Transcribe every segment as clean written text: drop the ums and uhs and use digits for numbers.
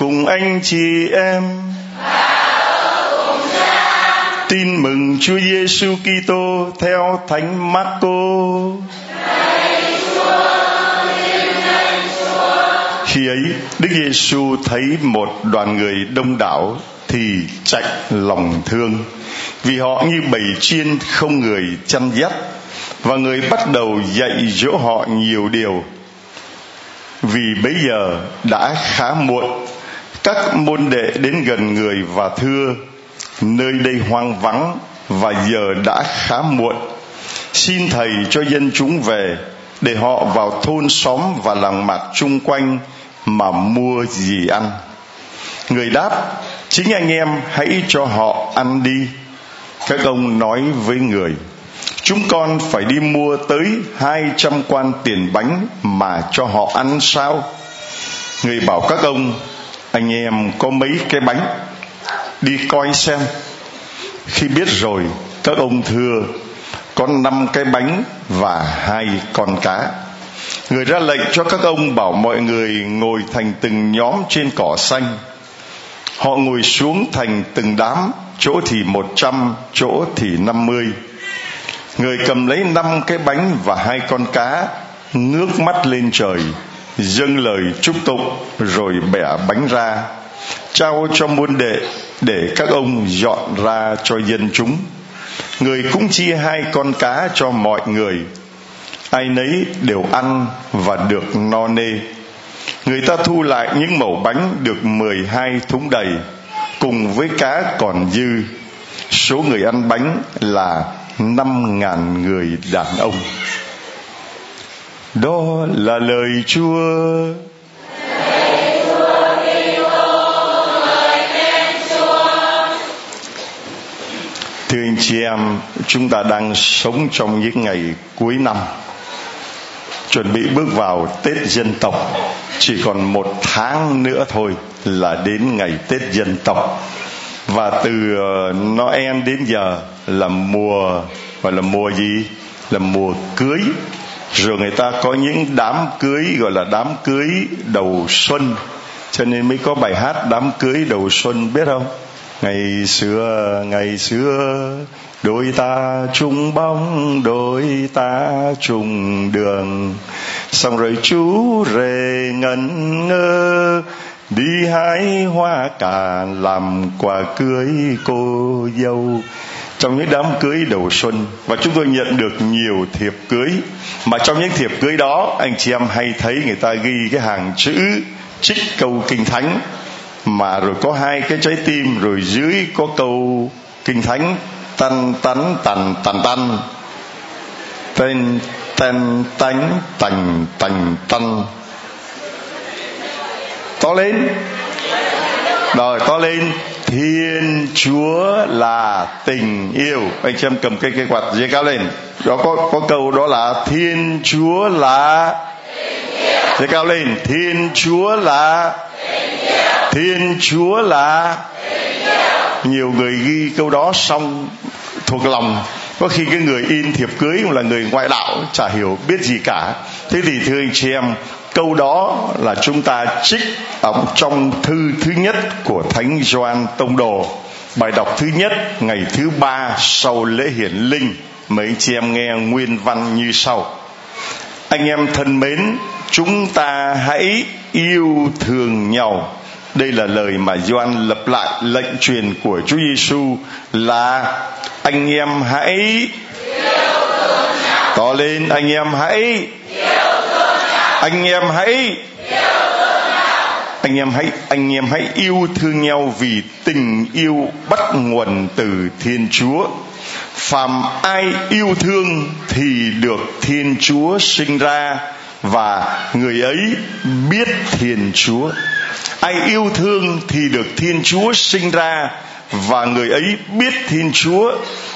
cùng anh chị em. Tin mừng Chúa Giêsu Kitô theo Thánh Marcô. Khi ấy, Đức Giêsu thấy một đoàn người đông đảo thì chạnh lòng thương, vì họ như bầy chiên không người chăn dắt, và người bắt đầu dạy dỗ họ nhiều điều. Vì bấy giờ đã khá muộn, các môn đệ đến gần người và thưa: nơi đây hoang vắng và giờ đã khá muộn, xin Thầy cho dân chúng về, để họ vào thôn xóm và làng mạc chung quanh mà mua gì ăn. Người đáp: chính anh em hãy cho họ ăn đi. Các ông nói với người: chúng con phải đi mua tới 200 quan tiền bánh mà cho họ ăn sao? Người bảo các ông: anh em có mấy cái bánh, đi coi xem. Khi biết rồi, các ông thưa: có 5 cái bánh và 2 con cá. Người ra lệnh cho các ông bảo mọi người ngồi thành từng nhóm trên cỏ xanh. Họ ngồi xuống thành từng đám, chỗ thì 100, chỗ thì 50. Người cầm lấy 5 cái bánh và 2 con cá, ngước mắt lên trời, dâng lời chúc tụng, rồi bẻ bánh ra, trao cho môn đệ để các ông dọn ra cho dân chúng. Người cũng chia 2 con cá cho mọi người, ai nấy đều ăn và được no nê. Người ta thu lại những mẩu bánh được 12 thúng đầy, cùng với cá còn dư. Số người ăn bánh là 5.000 người đàn ông. Đó là lời Chúa. Thưa anh chị em, chúng ta đang sống trong những ngày cuối năm, chuẩn bị bước vào Tết Dân Tộc. Chỉ còn 1 tháng nữa thôi là đến ngày Tết Dân Tộc. Và từ Noel đến giờ là mùa, gọi là mùa gì? Là mùa cưới. Rồi người ta có những đám cưới gọi là đám cưới đầu xuân. Cho nên mới có bài hát đám cưới đầu xuân, biết không? Ngày xưa, đôi ta chung bóng, đôi ta chung đường. Xong rồi chú rể ngẩn ngơ, đi hái hoa cà làm quà cưới cô dâu. Trong những đám cưới đầu xuân, và chúng tôi nhận được nhiều thiệp cưới. Mà trong những thiệp cưới đó, anh chị em hay thấy người ta ghi cái hàng chữ trích câu Kinh Thánh, mà rồi có 2 cái trái tim, rồi dưới có câu Kinh Thánh: tăn tắn tằn tằn tăn, tên tàn tánh tành tành tăn. To lên rồi, to lên. Thiên Chúa là tình yêu. Anh xem cầm cây quạt dây cao lên đó, có câu đó là Thiên Chúa là tình yêu. Dây cao lên. Thiên Chúa là tình yêu. Thiên Chúa là tình yêu. Nhiều người ghi câu đó xong thuộc lòng. Có khi cái người in thiệp cưới cũng là người ngoại đạo, chả hiểu biết gì cả. Thế thì thưa anh chị em, câu đó là chúng ta trích đọc trong thư thứ nhất của Thánh Gioan Tông Đồ, bài đọc thứ nhất ngày thứ 3 sau lễ hiển linh. Mấy anh chị em nghe nguyên văn như sau: anh em thân mến, chúng ta hãy yêu thương nhau. Đây là lời mà Gioan lặp lại lệnh truyền của Chúa Giêsu là anh em hãy yêu thương nhau. To lên. Anh em hãy yêu thương nhau. Anh em hãy yêu thương nhau. Anh em hãy yêu thương nhau, vì tình yêu bắt nguồn từ Thiên Chúa. Phàm ai yêu thương thì được Thiên Chúa sinh ra, và người ấy biết Thiên Chúa. Ai yêu thương thì được Thiên Chúa sinh ra, và người ấy biết Thiên Chúa.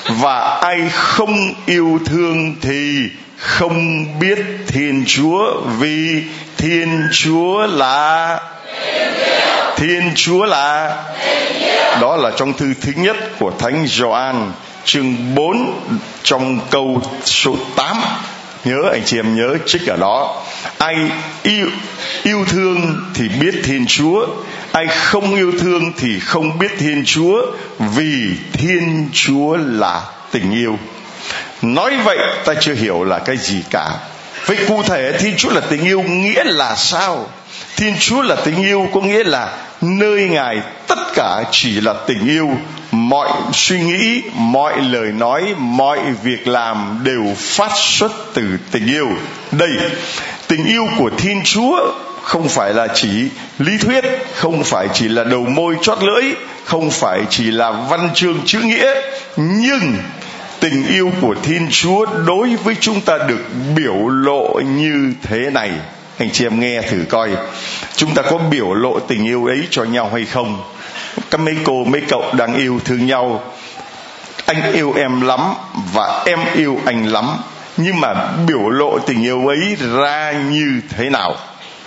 Và ai không yêu thương thì không biết Thiên Chúa, vì Thiên Chúa là tình yêu. Thiên Chúa là tình yêu. Đó là trong thư thứ nhất của Thánh Gioan, chương 4, trong câu số 8. Nhớ anh chị em nhớ trích ở đó. Ai yêu thương thì biết Thiên Chúa, ai không yêu thương thì không biết Thiên Chúa, vì Thiên Chúa là tình yêu. Nói vậy ta chưa hiểu là cái gì cả. Vậy cụ thể Thiên Chúa là tình yêu nghĩa là sao? Thiên Chúa là tình yêu có nghĩa là nơi Ngài tất cả chỉ là tình yêu. Mọi suy nghĩ, mọi lời nói, mọi việc làm đều phát xuất từ tình yêu. Đây, tình yêu của Thiên Chúa không phải là chỉ lý thuyết, không phải chỉ là đầu môi chót lưỡi, không phải chỉ là văn chương chữ nghĩa. Nhưng tình yêu của Thiên Chúa đối với chúng ta được biểu lộ như thế này. Anh chị em nghe thử coi, chúng ta có biểu lộ tình yêu ấy cho nhau hay không? Các mấy cô, mấy cậu đang yêu thương nhau. Anh yêu em lắm và em yêu anh lắm. Nhưng mà biểu lộ tình yêu ấy ra như thế nào?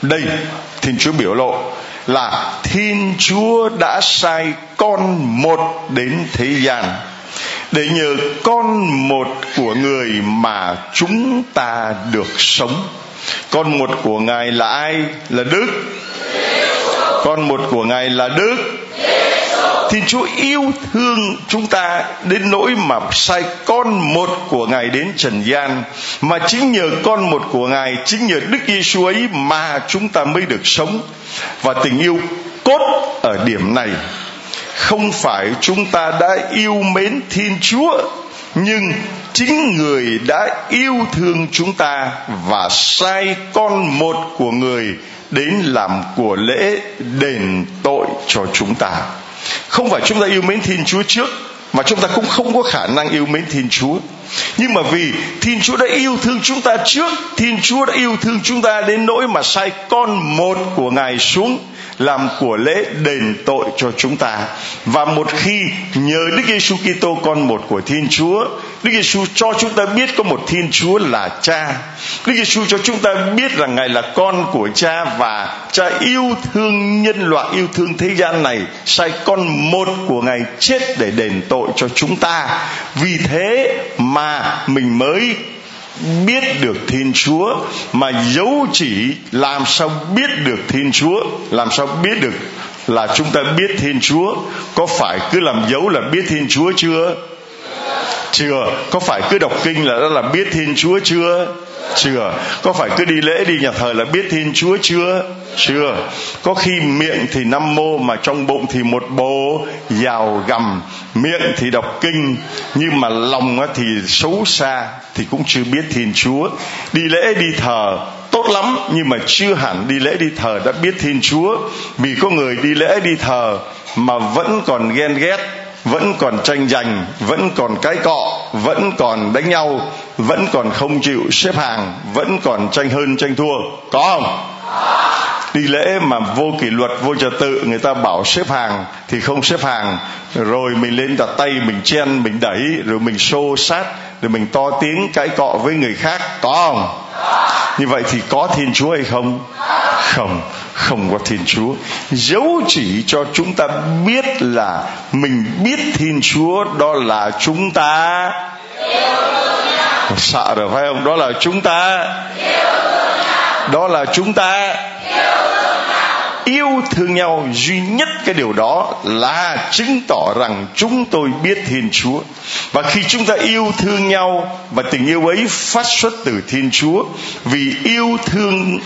Đây, Thiên Chúa biểu lộ là Thiên Chúa đã sai Con Một đến thế gian, để nhờ Con Một của Người mà chúng ta được sống. Con Một của Ngài là ai? Là Đức. Con Một của Ngài là Đức. Thiên Chúa yêu thương chúng ta đến nỗi mà sai Con Một của Ngài đến trần gian. Mà chính nhờ Con Một của Ngài, chính nhờ Đức Giêsu ấy mà chúng ta mới được sống. Và tình yêu cốt ở điểm này, không phải chúng ta đã yêu mến Thiên Chúa, nhưng chính Người đã yêu thương chúng ta và sai Con Một của Người đến làm của lễ đền tội cho chúng ta. Không phải chúng ta yêu mến Thiên Chúa trước, mà chúng ta cũng không có khả năng yêu mến Thiên Chúa. Nhưng mà vì Thiên Chúa đã yêu thương chúng ta trước, Thiên Chúa đã yêu thương chúng ta đến nỗi mà sai Con Một của Ngài xuống làm của lễ đền tội cho chúng ta. Và một khi nhờ Đức Giêsu Kitô, Con Một của Thiên Chúa, Đức Giêsu cho chúng ta biết có một Thiên Chúa là Cha. Đức Giêsu cho chúng ta biết rằng Ngài là Con của Cha, và Cha yêu thương nhân loại, yêu thương thế gian này, sai Con Một của Ngài chết để đền tội cho chúng ta. Vì thế mà mình mới biết được Thiên Chúa. Mà dấu chỉ làm sao biết được Thiên Chúa, làm sao biết được là chúng ta biết Thiên Chúa? Có phải cứ làm dấu là biết Thiên Chúa chưa? Chưa. Có phải cứ đọc kinh là biết Thiên Chúa chưa? Chưa. Có phải cứ đi lễ, đi nhà thờ là biết Thiên Chúa chưa? Chưa. Có khi miệng thì nam mô mà trong bụng thì một bồ giào gầm, miệng thì đọc kinh nhưng mà lòng thì xấu xa, thì cũng chưa biết Thiên Chúa. Đi lễ đi thờ tốt lắm nhưng mà chưa hẳn đi lễ đi thờ đã biết Thiên Chúa. Vì có người đi lễ đi thờ mà vẫn còn ghen ghét, vẫn còn tranh giành, vẫn còn cãi cọ, vẫn còn đánh nhau, vẫn còn không chịu xếp hàng, vẫn còn tranh hơn tranh thua. Có không? Đi lễ mà vô kỷ luật, vô trật tự, người ta bảo xếp hàng thì không xếp hàng, rồi mình lên đặt tay, mình chen, mình đẩy, rồi mình xô xát, rồi mình to tiếng cãi cọ với người khác. Có không? Như vậy thì có Thiên Chúa hay không? Không, không có Thiên Chúa. Dấu chỉ cho chúng ta biết là mình biết Thiên Chúa đó là chúng ta sợ rồi, phải không? Đó là chúng ta, đó là chúng ta yêu thương nhau. Duy nhất cái điều đó là chứng tỏ rằng chúng tôi biết Thiên Chúa. Và khi chúng ta yêu thương nhau, và tình yêu ấy phát xuất từ Thiên Chúa, vì yêu thương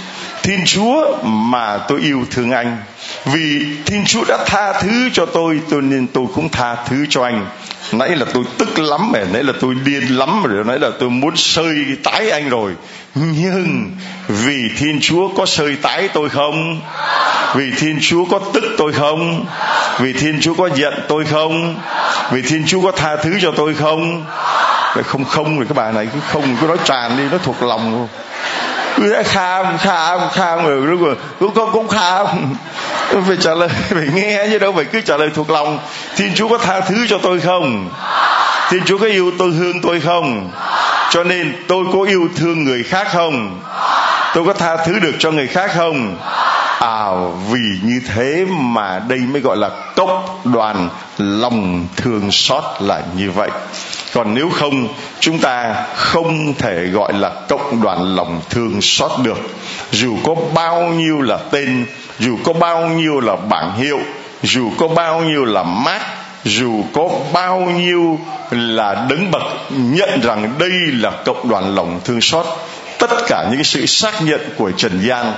Thiên Chúa mà tôi yêu thương anh. Vì Thiên Chúa đã tha thứ cho tôi nên tôi cũng tha thứ cho anh. Nãy là tôi tức lắm rồi, nãy là tôi điên lắm rồi, nãy là tôi muốn sơi tái anh rồi. Nhưng vì Thiên Chúa có sơi tái tôi không? Vì Thiên Chúa có tức tôi không? Vì Thiên Chúa có giận tôi không? Vì Thiên Chúa có tha thứ cho tôi không? Không không rồi các bạn này, cứ không cứ nói tràn đi, nó thuộc lòng luôn. Kham rồi lúc rồi cũng kham, phải trả lời, phải nghe chứ đâu phải cứ trả lời thuộc lòng. Thiên Chúa có tha thứ cho tôi không? Thiên Chúa có yêu tôi, thương tôi không? Cho nên tôi có yêu thương người khác không? Tôi có tha thứ được cho người khác không? Vì như thế mà đây mới gọi là cộng đoàn lòng thương xót là như vậy. Còn nếu không, chúng ta không thể gọi là cộng đoàn lòng thương xót được. Dù có bao nhiêu là tên, dù có bao nhiêu là bảng hiệu, dù có bao nhiêu là mác, dù có bao nhiêu là đứng bậc nhận rằng đây là cộng đoàn lòng thương xót, tất cả những sự xác nhận của trần gian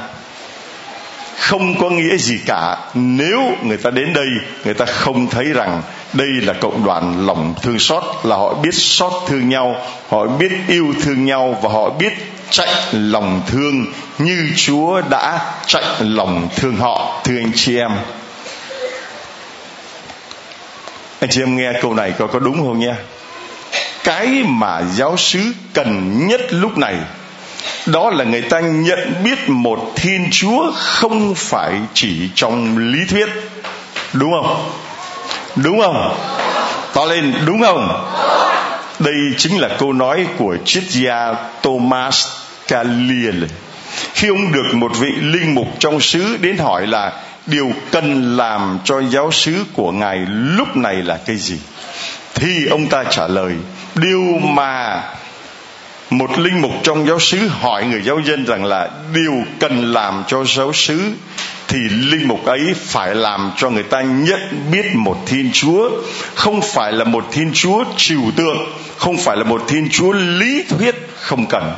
không có nghĩa gì cả nếu người ta đến đây người ta không thấy rằng đây là cộng đoàn lòng thương xót, là họ biết xót thương nhau, họ biết yêu thương nhau và họ biết chạy lòng thương như Chúa đã chạy lòng thương họ. Thưa anh chị em, nghe câu này có đúng không nha? Cái mà giáo xứ cần nhất lúc này đó là người ta nhận biết một Thiên Chúa không phải chỉ trong lý thuyết. Đúng không? Đúng không? To lên, đúng không? Đây chính là câu nói của triết gia Thomas Caliel khi ông được một vị linh mục trong xứ đến hỏi là điều cần làm cho giáo xứ của ngài lúc này là cái gì, thì ông ta trả lời điều mà một linh mục trong giáo xứ hỏi người giáo dân rằng là điều cần làm cho giáo xứ, thì linh mục ấy phải làm cho người ta nhận biết một Thiên Chúa, không phải là một Thiên Chúa trừu tượng, không phải là một Thiên Chúa lý thuyết, không cần.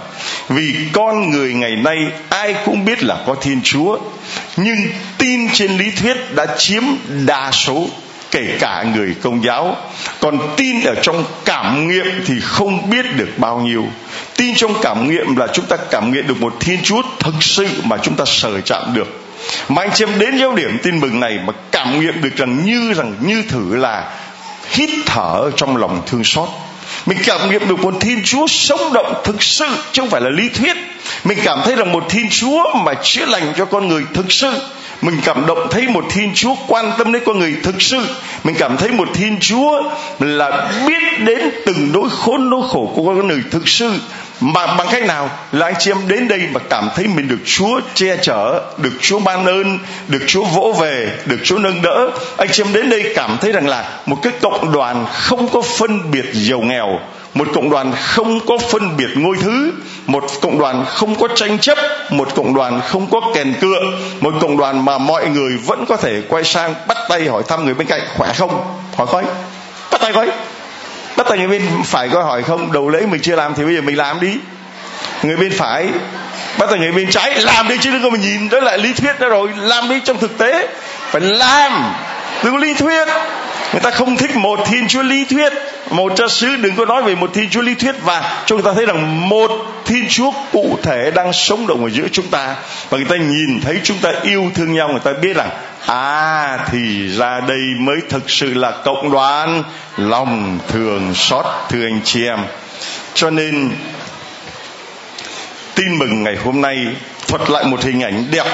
Vì con người ngày nay ai cũng biết là có Thiên Chúa, nhưng tin trên lý thuyết đã chiếm đa số, kể cả người Công giáo. Còn tin ở trong cảm nghiệm thì không biết được bao nhiêu. Tin trong cảm nghiệm là chúng ta cảm nghiệm được một Thiên Chúa thực sự mà chúng ta sờ chạm được. Mà anh chị em đến Giáo Điểm Tin Mừng này mà cảm nghiệm được rằng như thử là hít thở trong lòng thương xót. Mình cảm nghiệm được một Thiên Chúa sống động thực sự, chứ không phải là lý thuyết. Mình cảm thấy rằng một Thiên Chúa mà chữa lành cho con người thực sự. Mình cảm động thấy một Thiên Chúa quan tâm đến con người thực sự. Mình cảm thấy một Thiên Chúa là biết đến từng nỗi khốn nỗi khổ của con người thực sự. Mà bằng cách nào? Là anh chị em đến đây mà cảm thấy mình được Chúa che chở, được Chúa ban ơn, được Chúa vỗ về, được Chúa nâng đỡ. Anh chị em đến đây cảm thấy rằng là một cái cộng đoàn không có phân biệt giàu nghèo, một cộng đoàn không có phân biệt ngôi thứ, một cộng đoàn không có tranh chấp, một cộng đoàn không có kèn cựa, một cộng đoàn mà mọi người vẫn có thể quay sang bắt tay hỏi thăm người bên cạnh khỏe không, hỏi coi, bắt tay coi, bắt tay người bên phải coi hỏi không, đầu lễ mình chưa làm thì bây giờ mình làm đi, người bên phải bắt tay người bên trái làm đi chứ đừng có mình nhìn đó lại lý thuyết đó rồi, làm đi. Trong thực tế phải làm, đừng có lý thuyết. Người ta không thích một Thiên Chúa lý thuyết. Một cha xứ đừng có nói về một Thiên Chúa lý thuyết, và cho người ta thấy rằng một Thiên Chúa cụ thể đang sống động ở giữa chúng ta, và người ta nhìn thấy chúng ta yêu thương nhau, người ta biết rằng à, thì ra đây mới thực sự là cộng đoàn lòng thương xót. Thưa anh chị em, cho nên Tin Mừng ngày hôm nay thuật lại một hình ảnh đẹp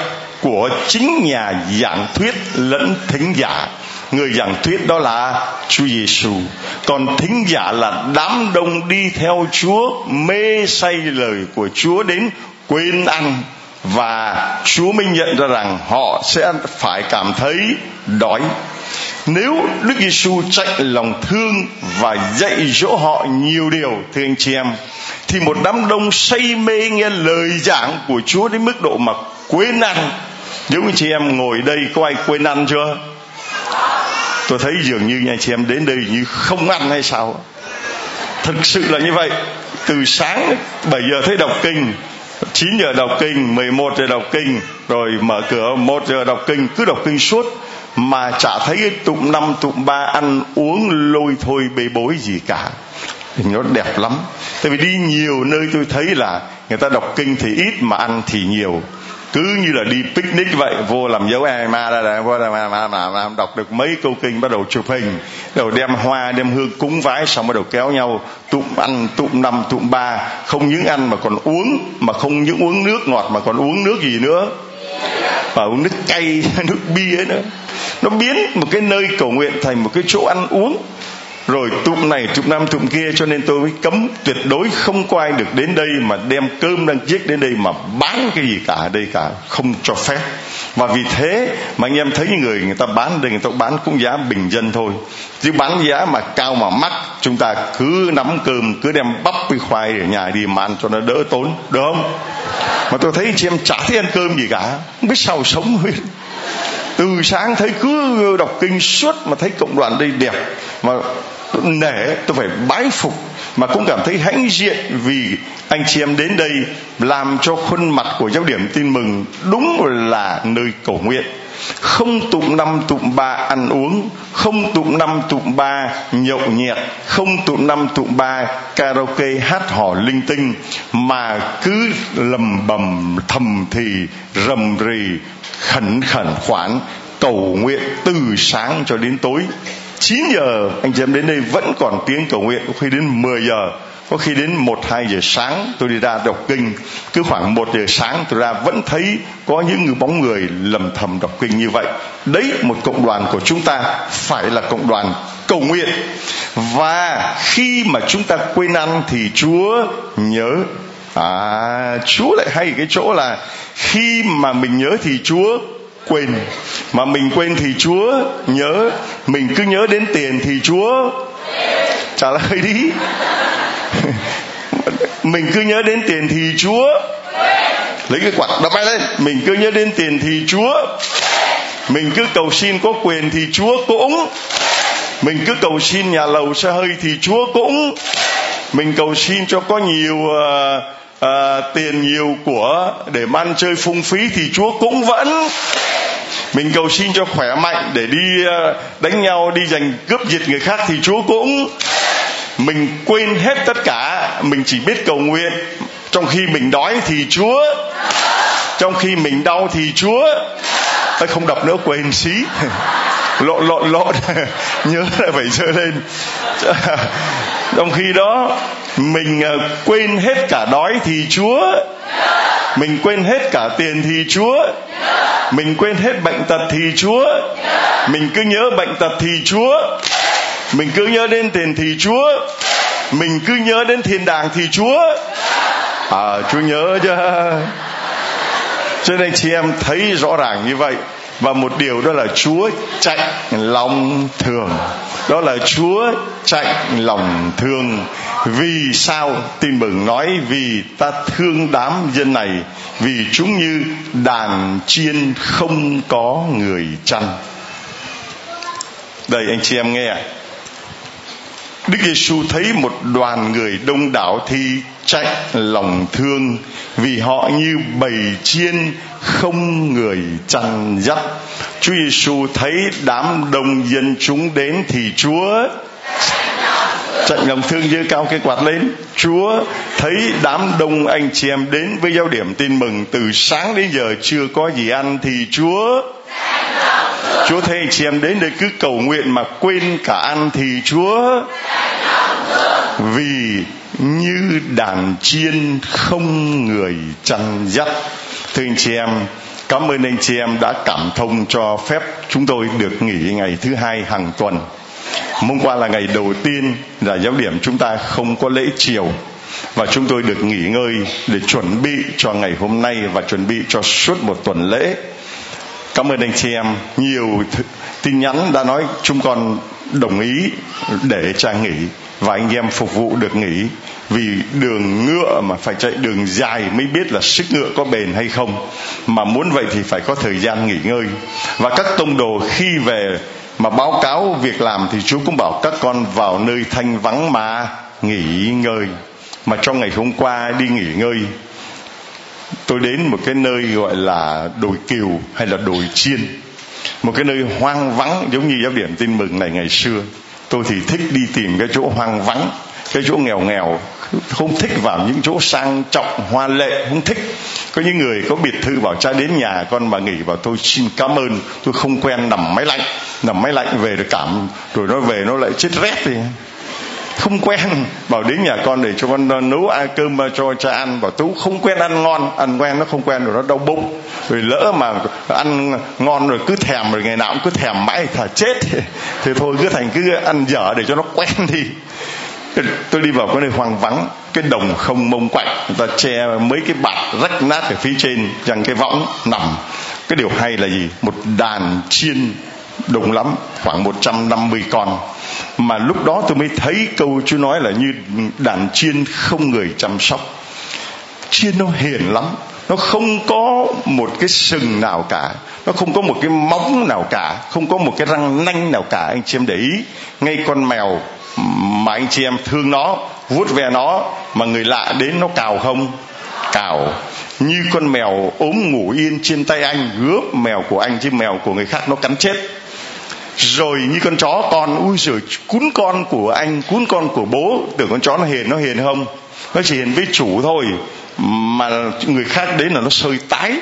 của chính nhà giảng thuyết lẫn thính giả. Người giảng thuyết đó là Chúa Giêsu, còn thính giả là đám đông đi theo Chúa, mê say lời của Chúa đến quên ăn, và Chúa mới nhận ra rằng họ sẽ phải cảm thấy đói. Nếu Đức Giêsu chạy lòng thương và dạy dỗ họ nhiều điều, thưa anh chị em, thì một đám đông say mê nghe lời giảng của Chúa đến mức độ mà quên ăn. Nếu anh chị em ngồi đây có ai quên ăn chưa? Tôi thấy dường như anh chị em đến đây như không ăn hay sao. Thực sự là như vậy. Từ sáng 7 giờ thấy đọc kinh, 9 giờ đọc kinh, 11 giờ đọc kinh, rồi mở cửa 1 giờ đọc kinh, cứ đọc kinh suốt mà chả thấy tụng 5 tụng 3 ăn uống lôi thôi bê bối gì cả. Thì nó đẹp lắm. Tại vì đi nhiều nơi tôi thấy là người ta đọc kinh thì ít mà ăn thì nhiều, cứ như là đi picnic vậy, vô làm dấu ai ma ra vô làm đọc được mấy câu kinh bắt đầu chụp hình, đầu đem hoa đem hương cúng vái, xong bắt đầu kéo nhau tụng ăn tụng năm tụng ba, không những ăn mà còn uống, mà không những uống nước ngọt mà còn uống nước gì nữa, và uống nước cay nước bia nữa. Nó biến một cái nơi cầu nguyện thành một cái chỗ ăn uống, rồi tụng này tụng năm tụng kia. Cho nên tôi mới cấm tuyệt đối không có ai được đến đây mà đem cơm đang chiếc đến đây mà bán cái gì cả, ở đây cả không cho phép. Và vì thế mà anh em thấy những người ta bán đây, người ta bán cũng giá bình dân thôi, chứ bán giá mà cao mà mắc, chúng ta cứ nắm cơm, cứ đem bắp với khoai ở nhà đi mà ăn cho nó đỡ tốn, được không? Mà tôi thấy chị em chả thấy ăn cơm gì cả, không biết sao sống hết. Từ sáng thấy cứ đọc kinh suốt, mà thấy cộng đoàn đây đẹp mà tôi nể, tôi phải bái phục, mà cũng cảm thấy hãnh diện vì anh chị em đến đây làm cho khuôn mặt của Giáo Điểm Tin Mừng đúng là nơi cầu nguyện. Không tụng năm tụng ba ăn uống, không tụng năm tụng ba nhậu nhẹt, không tụng năm tụng ba karaoke hát hò linh tinh, mà cứ lầm bầm thầm thì rầm rì khẩn khẩn khoản cầu nguyện từ sáng cho đến tối. 9 giờ anh chị em đến đây vẫn còn tiếng cầu nguyện, có khi đến 10 giờ, có khi đến 1-2 giờ sáng tôi đi ra đọc kinh. Cứ khoảng 1 giờ sáng tôi ra vẫn thấy có những người bóng người lầm thầm đọc kinh như vậy. Đấy, một cộng đoàn của chúng ta phải là cộng đoàn cầu nguyện. Và khi mà chúng ta quên ăn thì Chúa nhớ. Chúa lại hay cái chỗ là khi mà mình nhớ thì Chúa quên, mà mình quên thì Chúa nhớ. Mình cứ nhớ đến tiền thì Chúa trả lời đi. Mình cứ nhớ đến tiền thì Chúa lấy cái quạt đập bay lên. Mình cứ nhớ đến tiền thì Chúa. Mình cứ cầu xin có quyền thì Chúa cũng. Mình cứ cầu xin nhà lầu xe hơi thì Chúa cũng. Mình cầu xin cho có nhiều tiền, nhiều của để ăn chơi phung phí thì Chúa cũng vẫn. Mình cầu xin cho khỏe mạnh để đi đánh nhau, đi giành cướp giết người khác thì Chúa cũng. Mình quên hết tất cả, mình chỉ biết cầu nguyện. Trong khi mình đói thì Chúa, trong khi mình đau thì Chúa. Tôi không đọc nữa, quên xí. Lộn nhớ lại phải dơ lên. Trong khi đó mình quên hết cả đói thì Chúa, mình quên hết cả tiền thì Chúa, mình quên hết bệnh tật thì Chúa, mình cứ nhớ bệnh tật thì Chúa, mình cứ nhớ đến tiền thì Chúa, mình cứ nhớ đến thiên đàng thì Chúa. Chúa nhớ chứ. Cho nên chị em thấy rõ ràng như vậy. Và một điều đó là Chúa chạy lòng thương. Đó là Chúa chạy lòng thương. Vì sao? Tin Mừng nói vì ta thương đám dân này, vì chúng như đàn chiên không có người chăn. Đây anh chị em nghe. Đức Giêsu thấy một đoàn người đông đảo thì chạy lòng thương, vì họ như bầy chiên không người chăn dắt. Chúa Giêsu thấy đám đông dân chúng đến thì Chúa chạy lòng thương. Giơ cao cái quạt lên. Chúa thấy đám đông anh chị em đến với Giáo Điểm Tin Mừng từ sáng đến giờ chưa có gì ăn thì Chúa thấy anh chị em đến đây cứ cầu nguyện mà quên cả ăn thì Chúa. Vì như đàn chiên không người chăn dắt. Thưa anh chị em, cảm ơn anh chị em đã cảm thông cho phép chúng tôi được nghỉ ngày thứ hai hàng tuần. Hôm qua là ngày đầu tiên là Giáo Điểm chúng ta không có lễ chiều, và chúng tôi được nghỉ ngơi để chuẩn bị cho ngày hôm nay và chuẩn bị cho suốt một tuần lễ. Cảm ơn anh chị em. Nhiều tin nhắn đã nói chúng con đồng ý để cha nghỉ, và anh em phục vụ được nghỉ. Vì đường ngựa mà phải chạy đường dài mới biết là sức ngựa có bền hay không. Mà muốn vậy thì phải có thời gian nghỉ ngơi. Và các tông đồ khi về mà báo cáo việc làm thì Chúa cũng bảo các con vào nơi thanh vắng mà nghỉ ngơi. Mà trong ngày hôm qua đi nghỉ ngơi, tôi đến một cái nơi gọi là đồi Kiều hay là đồi Chiên, một cái nơi hoang vắng giống như Giáo Điểm Tin Mừng này ngày xưa. Tôi thì thích đi tìm cái chỗ hoang vắng, cái chỗ nghèo, không thích vào những chỗ sang trọng hoa lệ, không thích. Có những người có biệt thự bảo cha đến nhà con mà nghỉ, bảo tôi xin cảm ơn, tôi không quen nằm máy lạnh về rồi cảm, rồi nó về nó lại chết rét đi. Không quen, bảo đến nhà con để cho con nấu cơm cho cha ăn, bảo tú không quen ăn ngon, ăn quen nó không quen rồi nó đau bụng, rồi lỡ mà ăn ngon rồi cứ thèm, rồi ngày nào cũng cứ thèm mãi thà chết. Thế thôi cứ ăn dở để cho nó quen đi. Tôi đi vào cái nơi hoang vắng, cái đồng không mông quạnh, người ta che mấy cái bạt rách nát ở phía trên, rằng cái võng nằm. Cái điều hay là gì? Một đàn chiên đông lắm, khoảng 150 con. Mà lúc đó tôi mới thấy câu Chúa nói là như đàn chiên không người chăm sóc. Chiên nó hiền lắm, nó không có một cái sừng nào cả, nó không có một cái móng nào cả, không có một cái răng nanh nào cả. Anh chị em để ý, ngay con mèo mà anh chị em thương nó, vuốt ve nó, mà người lạ đến nó cào không? Cào. Như con mèo ốm ngủ yên trên tay anh, gớp mèo của anh chứ mèo của người khác nó cắn chết. Rồi như con chó con, ui giời, cún con của anh, cún con của bố. Tưởng con chó nó hiền không? Nó chỉ hiền với chủ thôi, mà người khác đến là nó sơi tái.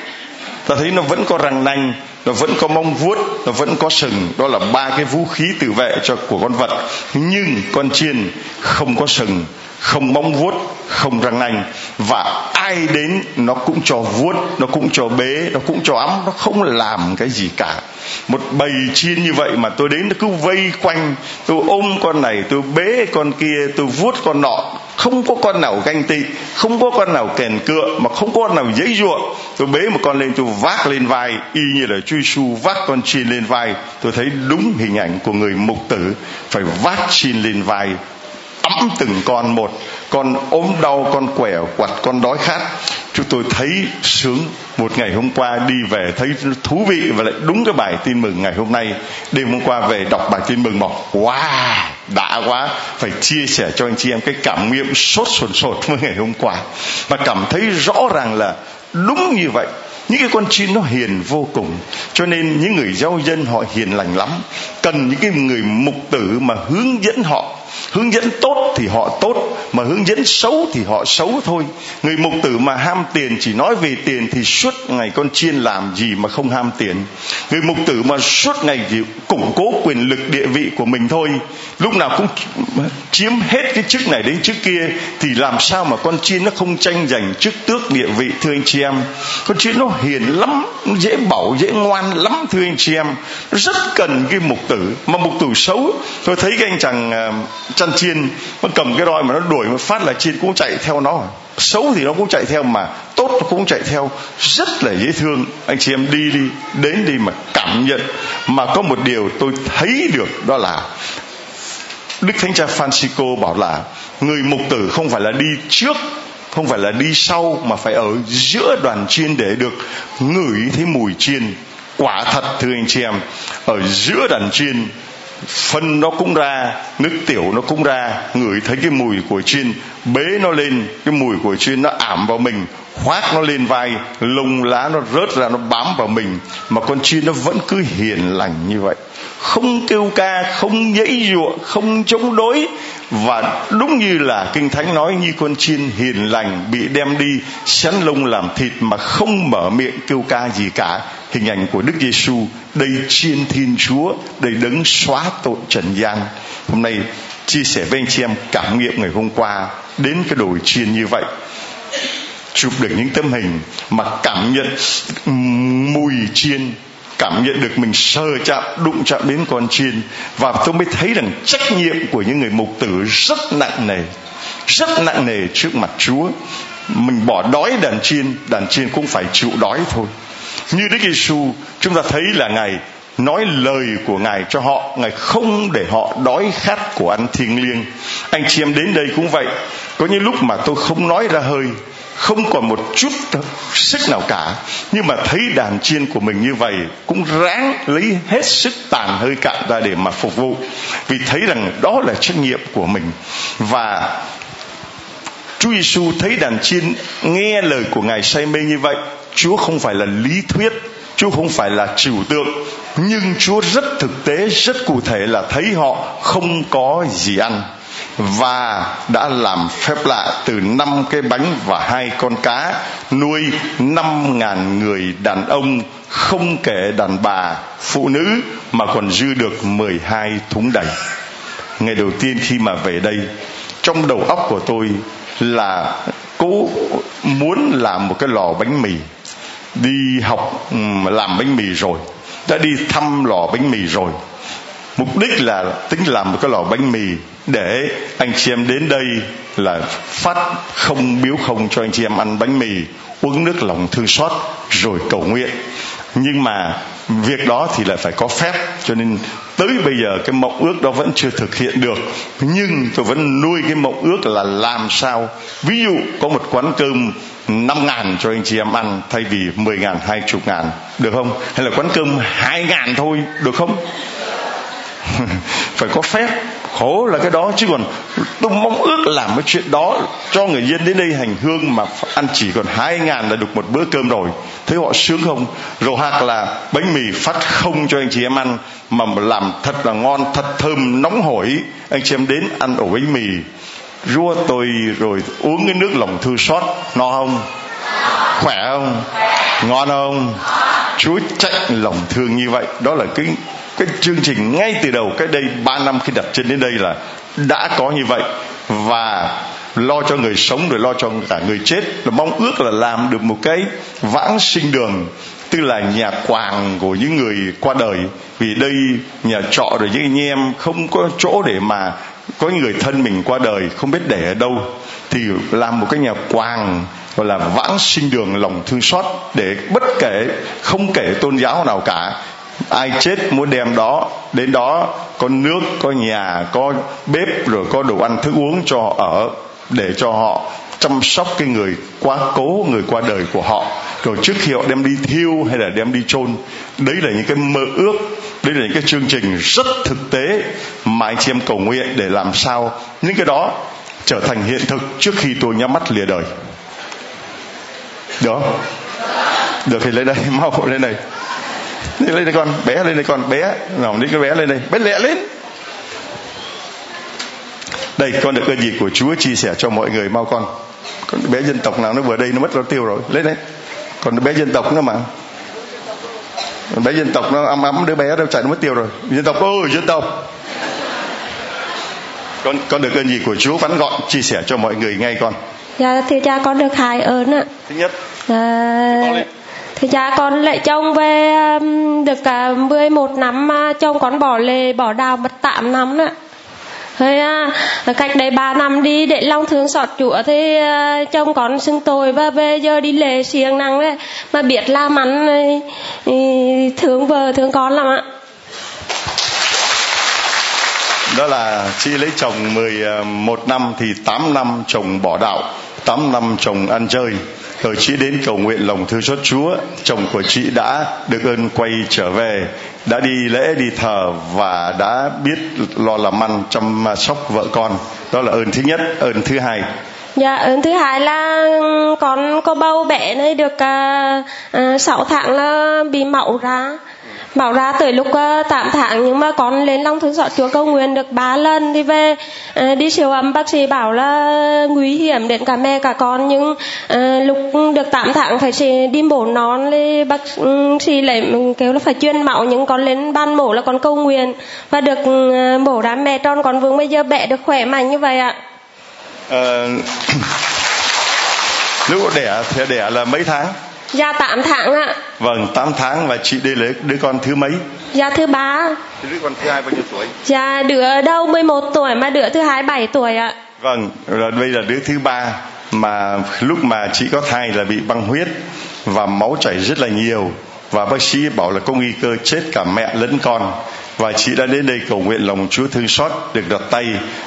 Ta thấy nó vẫn có răng nanh, nó vẫn có mông vuốt, nó vẫn có sừng. Đó là ba cái vũ khí tự vệ của con vật. Nhưng con chiên không có sừng, không móng vuốt, không răng nanh. Và ai đến nó cũng cho vuốt, nó cũng cho bế, nó cũng cho ấm, nó không làm cái gì cả. Một bầy chiên như vậy mà tôi đến nó cứ vây quanh. Tôi ôm con này, tôi bế con kia, tôi vuốt con nọ. Không có con nào ganh tị, không có con nào kèn cựa, mà không có con nào giãy giụa. Tôi bế một con lên, tôi vác lên vai, y như là Chúa Giêsu vác con chiên lên vai. Tôi thấy đúng hình ảnh của người mục tử phải vác chiên lên vai, ẵm từng con một. Con ốm đau, con quẻ quặt, con đói khát. Chúng tôi thấy sướng. Một ngày hôm qua đi về thấy thú vị, và lại đúng cái bài tin mừng ngày hôm nay. Đêm hôm qua về đọc bài tin mừng bảo wow, đã quá. Phải chia sẻ cho anh chị em cái cảm nghiệm sốt sồn sột với ngày hôm qua, và cảm thấy rõ ràng là đúng như vậy. Những cái con chim nó hiền vô cùng. Cho nên những người giáo dân họ hiền lành lắm. Cần những cái người mục tử mà hướng dẫn họ. Hướng dẫn tốt thì họ tốt, mà hướng dẫn xấu thì họ xấu thôi. Người mục tử mà ham tiền, chỉ nói về tiền, thì suốt ngày con chiên làm gì mà không ham tiền. Người mục tử mà suốt ngày chỉ củng cố quyền lực địa vị của mình thôi, lúc nào cũng chiếm hết cái chức này đến chức kia, thì làm sao mà con chiên nó không tranh giành chức tước địa vị, thưa anh chị em. Con chiên nó hiền lắm, nó dễ bảo, dễ ngoan lắm, thưa anh chị em. Nó rất cần cái mục tử. Mà mục tử xấu, tôi thấy cái anh chàng chăn chiên, nó cầm cái roi mà nó đuổi một phát là chiên cũng chạy theo nó. Xấu thì nó cũng chạy theo, mà tốt nó cũng chạy theo. Rất là dễ thương. Anh chị em đi đi, đến đi mà cảm nhận. Mà có một điều tôi thấy được, đó là Đức Thánh Cha Phanxicô bảo là người mục tử không phải là đi trước, không phải là đi sau, mà phải ở giữa đoàn chiên để được ngửi thấy mùi chiên. Quả thật thưa anh chị em, ở giữa đoàn chiên, phân nó cũng ra, nước tiểu nó cũng ra, ngửi thấy cái mùi của chiên, bế nó lên, cái mùi của chiên nó ảm vào mình, khoác nó lên vai, lông lá nó rớt ra, nó bám vào mình. Mà con chiên nó vẫn cứ hiền lành như vậy, không kêu ca, không giãy giụa, không chống đối. Và đúng như là Kinh Thánh nói, như con chiên hiền lành bị đem đi xén lông làm thịt mà không mở miệng kêu ca gì cả. Hình ảnh của Đức Giêsu, đây chiên Thiên Chúa, đây đấng xóa tội trần gian. Hôm nay chia sẻ với anh chị em cảm nghiệm ngày hôm qua đến cái đồi chiên như vậy, chụp được những tấm hình mà cảm nhận mùi chiên, cảm nhận được mình sờ chạm, đụng chạm đến con chiên. Và tôi mới thấy rằng trách nhiệm của những người mục tử rất nặng nề trước mặt Chúa. Mình bỏ đói đàn chiên cũng phải chịu đói thôi. Như Đức Giêsu, chúng ta thấy là Ngài nói lời của Ngài cho họ, Ngài không để họ đói khát của ăn thiêng liêng. Anh chị em đến đây cũng vậy. Có những lúc mà tôi không nói ra hơi, không còn một chút sức nào cả, nhưng mà thấy đàn chiên của mình như vậy cũng ráng lấy hết sức tàn hơi cạn ra để mà phục vụ, vì thấy rằng đó là trách nhiệm của mình. Và Chúa Giêsu thấy đàn chiên nghe lời của Ngài say mê như vậy. Chúa không phải là lý thuyết, Chúa không phải là trừu tượng, nhưng Chúa rất thực tế, rất cụ thể là thấy họ không có gì ăn, và đã làm phép lạ từ 5 cái bánh và 2 con cá nuôi 5.000 người đàn ông, không kể đàn bà, phụ nữ, mà còn dư được 12 thúng đầy. Ngày đầu tiên khi mà về đây, trong đầu óc của tôi là cố muốn làm một cái lò bánh mì. Đi học làm bánh mì rồi, đã đi thăm lò bánh mì rồi. Mục đích là tính làm một cái lò bánh mì để anh chị em đến đây là phát không biếu không cho anh chị em ăn bánh mì, uống nước lòng thương xót rồi cầu nguyện. Nhưng mà việc đó thì lại phải có phép. Cho nên tới bây giờ cái mộng ước đó vẫn chưa thực hiện được. Nhưng tôi vẫn nuôi cái mộng ước là làm sao, ví dụ có một quán cơm 5.000 cho anh chị em ăn thay vì 10.000, 20.000, được không? Hay là quán cơm 2.000 thôi, được không? Phải có phép, khổ là cái đó. Chứ còn tôi mong ước làm cái chuyện đó cho người dân đến đây hành hương mà ăn chỉ còn 2.000 là được một bữa cơm rồi, thấy họ sướng không? Rồi hoặc là bánh mì phát không cho anh chị em ăn mà làm thật là ngon, thật thơm, nóng hổi, anh chị em đến ăn ổ bánh mì rua tôi rồi uống cái nước lòng thư xót, no không? Khỏe không? Ngon không? Chúa trách lòng thương như vậy. Đó là cái chương trình ngay từ đầu, cái đây 3 năm khi đặt chân đến đây là đã có như vậy. Và lo cho người sống rồi lo cho cả người chết, là mong ước là làm được một cái vãng sinh đường, tức là nhà quàng của những người qua đời. Vì đây nhà trọ rồi những anh em không có chỗ để mà có người thân mình qua đời không biết để ở đâu, thì làm một cái nhà quàng gọi là vãng sinh đường lòng thương xót, để bất kể, không kể tôn giáo nào cả, ai chết muốn đem đó đến đó, có nước, có nhà, có bếp, rồi có đồ ăn thức uống cho họ ở, để cho họ chăm sóc cái người quá cố, người qua đời của họ, rồi trước khi họ đem đi thiêu hay là đem đi chôn. Đấy là những cái mơ ước, đấy là những cái chương trình rất thực tế mà anh chị em cầu nguyện để làm sao những cái đó trở thành hiện thực trước khi tôi nhắm mắt lìa đời. Đó, được thì lên đây, mau lên đây, lên đây con, bé lên đây con, bé nào, đi cái bé lên đây, bé lẹ lên. Đây, con được ơn gì của Chúa chia sẻ cho mọi người, mau con. Con bé dân tộc nào nó vừa đây nó mất nó tiêu rồi, lên đây. Còn bé dân tộc nữa mà. Bé dân tộc nó ấm đứa bé đâu chạy nó mất tiêu rồi. Dân tộc ơi, dân tộc. Con được ơn gì của Chúa vắn gọn chia sẻ cho mọi người ngay con. Dạ thưa cha, con được 2 ơn ạ. Thứ nhất. Thì cha con lại chồng về được cả 11 năm, chồng con bỏ lề bỏ đào mất 8 năm nữa. Thế cách đây 3 năm đi để long thương xót Chúa thì chồng con xưng tội và bây giờ đi lề siêng năng đấy, mà biết làm ăn thương vợ thương con lắm ạ. Đó là chị lấy chồng 11 năm thì 8 năm chồng bỏ đạo, 8 năm chồng ăn chơi. Rồi chị đến cầu nguyện lòng thương xót Chúa, chồng của chị đã được ơn quay trở về, đã đi lễ đi thờ và đã biết lo làm ăn chăm sóc vợ con. Đó là ơn thứ nhất. Ơn thứ hai. Dạ, ơn thứ hai là con có bầu bé này được 6 tháng là bị mạo ra tới lúc 8 tháng, nhưng mà con lên lòng thương xót Chúa cầu nguyện được 3 lần thì về đi siêu âm bác sĩ bảo là nguy hiểm đến cả mẹ cả con, nhưng lúc được 8 tháng phải đi mổ non thì bác sĩ lại kêu là phải chuyên mạo, nhưng con lên ban mổ là con cầu nguyện và được mổ ra mẹ tròn con vương, bây giờ bé được khỏe mạnh như vậy ạ. Lúc đẻ thì đẻ là mấy tháng? Dạ 8 tháng ạ. Vâng, 8 tháng. Và chị đi lấy đứa con thứ mấy? Dạ thứ 3. Đứa con thứ 2 bao nhiêu tuổi? Dạ đứa đầu 11 tuổi mà đứa thứ 2 7 tuổi ạ. Vâng, rồi bây giờ đứa thứ 3 mà lúc mà chị có thai là bị băng huyết và máu chảy rất là nhiều, và bác sĩ bảo là có nguy cơ chết cả mẹ lẫn con. Và chị đã đến đây cầu nguyện lòng Chúa thương xót, được đặt tay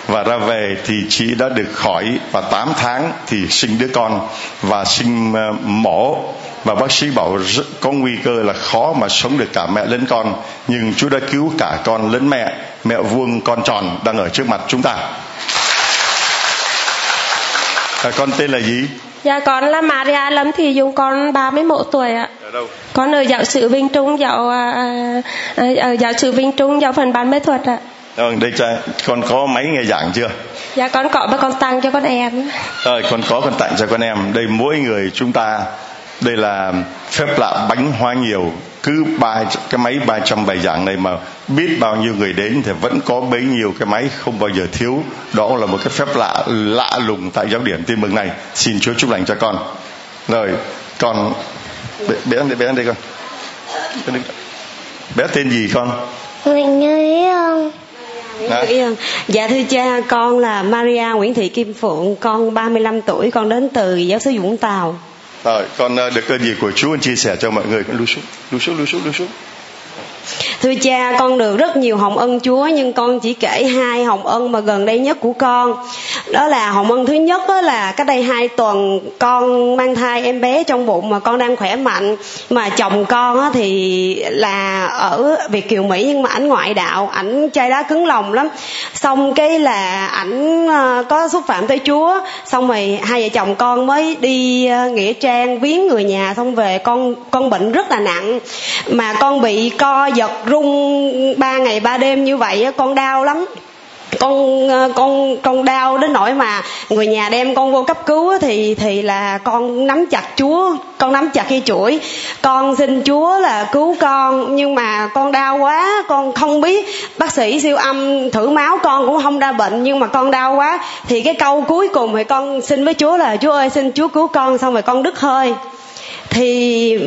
và ra về thì chị đã được khỏi, và 8 tháng thì sinh đứa con và sinh mổ. Và bác sĩ bảo có nguy cơ là khó mà sống được cả mẹ lẫn con, nhưng Chúa đã cứu cả con lẫn mẹ. Mẹ vuông con tròn đang ở trước mặt chúng ta. Con tên là gì? Dạ con là Maria Lâm Thị Dung, con 31 tuổi ạ. Ở đâu? Con ở Giáo xứ Vinh Trung, ở Giáo xứ Vinh Trung, giáo phận Bán Mỹ Thuật ạ. Rồi đây trai, con có máy nghe giảng chưa? Dạ con có, và con tặng cho con em. Rồi con có, con tặng cho con em. Đây mỗi người chúng ta, đây là phép lạ bánh hoa nhiều, cứ cái máy 300 bài giảng này mà biết bao nhiêu người đến thì vẫn có bấy nhiêu cái máy, không bao giờ thiếu. Đó là một cái phép lạ lùng tại Giáo Điểm Tin Mừng này. Xin Chúa chúc lành cho con. Rồi con bé đây con, bé tên gì con? Nguyễn Như Yên. Dạ thưa cha, con là Maria Nguyễn Thị Kim Phượng, con 35 tuổi, con đến từ giáo xứ Vũng Tàu. Rồi, con được ơn gì của chú, con chia sẻ cho mọi người. Con lưu xúc. Thưa cha, con được rất nhiều hồng ân Chúa, nhưng con chỉ kể hai hồng ân mà gần đây nhất của con. Đó là hồng ân thứ nhất là cách đây 2 tuần con mang thai em bé trong bụng mà con đang khỏe mạnh. Mà chồng con thì là ở Việt Kiều Mỹ, nhưng mà ảnh ngoại đạo, ảnh chai đá cứng lòng lắm. Xong cái là ảnh có xúc phạm tới Chúa. Xong rồi hai vợ chồng con mới đi nghĩa trang viếng người nhà. Xong về con bệnh rất là nặng, mà con bị co giật rung 3 ngày 3 đêm như vậy, con đau lắm. Con đau đến nỗi mà người nhà đem con vô cấp cứu thì là con nắm chặt Chúa, con nắm chặt cây chuỗi, con xin Chúa là cứu con. Nhưng mà con đau quá, con không biết, bác sĩ siêu âm thử máu con cũng không ra bệnh, nhưng mà con đau quá. Thì cái câu cuối cùng thì con xin với Chúa là Chúa ơi, xin Chúa cứu con. Xong rồi con đứt hơi. Thì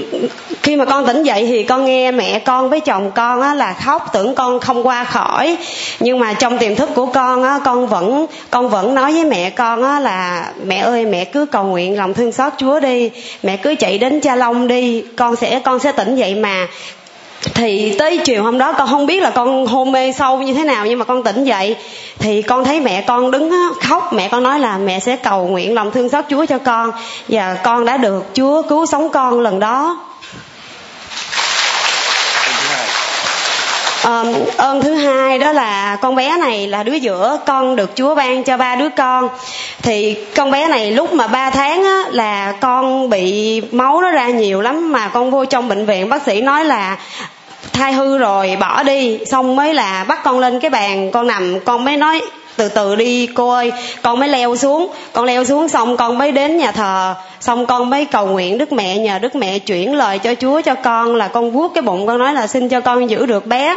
khi mà con tỉnh dậy thì con nghe mẹ con với chồng con á là khóc, tưởng con không qua khỏi. Nhưng mà trong tiềm thức của con á, con vẫn nói với mẹ con á là mẹ ơi, mẹ cứ cầu nguyện lòng thương xót Chúa đi, mẹ cứ chạy đến Cha Long đi, con sẽ tỉnh dậy mà. Thì tới chiều hôm đó con không biết là con hôn mê sâu như thế nào, nhưng mà con tỉnh dậy thì con thấy mẹ con đứng khóc. Mẹ con nói là mẹ sẽ cầu nguyện lòng thương xót Chúa cho con, và con đã được Chúa cứu sống con lần đó. Ơn thứ hai đó là con bé này là đứa giữa, con được Chúa ban cho 3 đứa con. Thì con bé này lúc mà 3 tháng á, là con bị máu nó ra nhiều lắm, mà con vô trong bệnh viện bác sĩ nói là thai hư rồi bỏ đi. Xong mới là bắt con lên cái bàn con nằm, con mới nói từ từ đi cô ơi. Con mới leo xuống, xong con mới đến nhà thờ, xong con mới cầu nguyện Đức Mẹ, nhờ Đức Mẹ chuyển lời cho Chúa cho con, là con vuốt cái bụng con nói là xin cho con giữ được bé.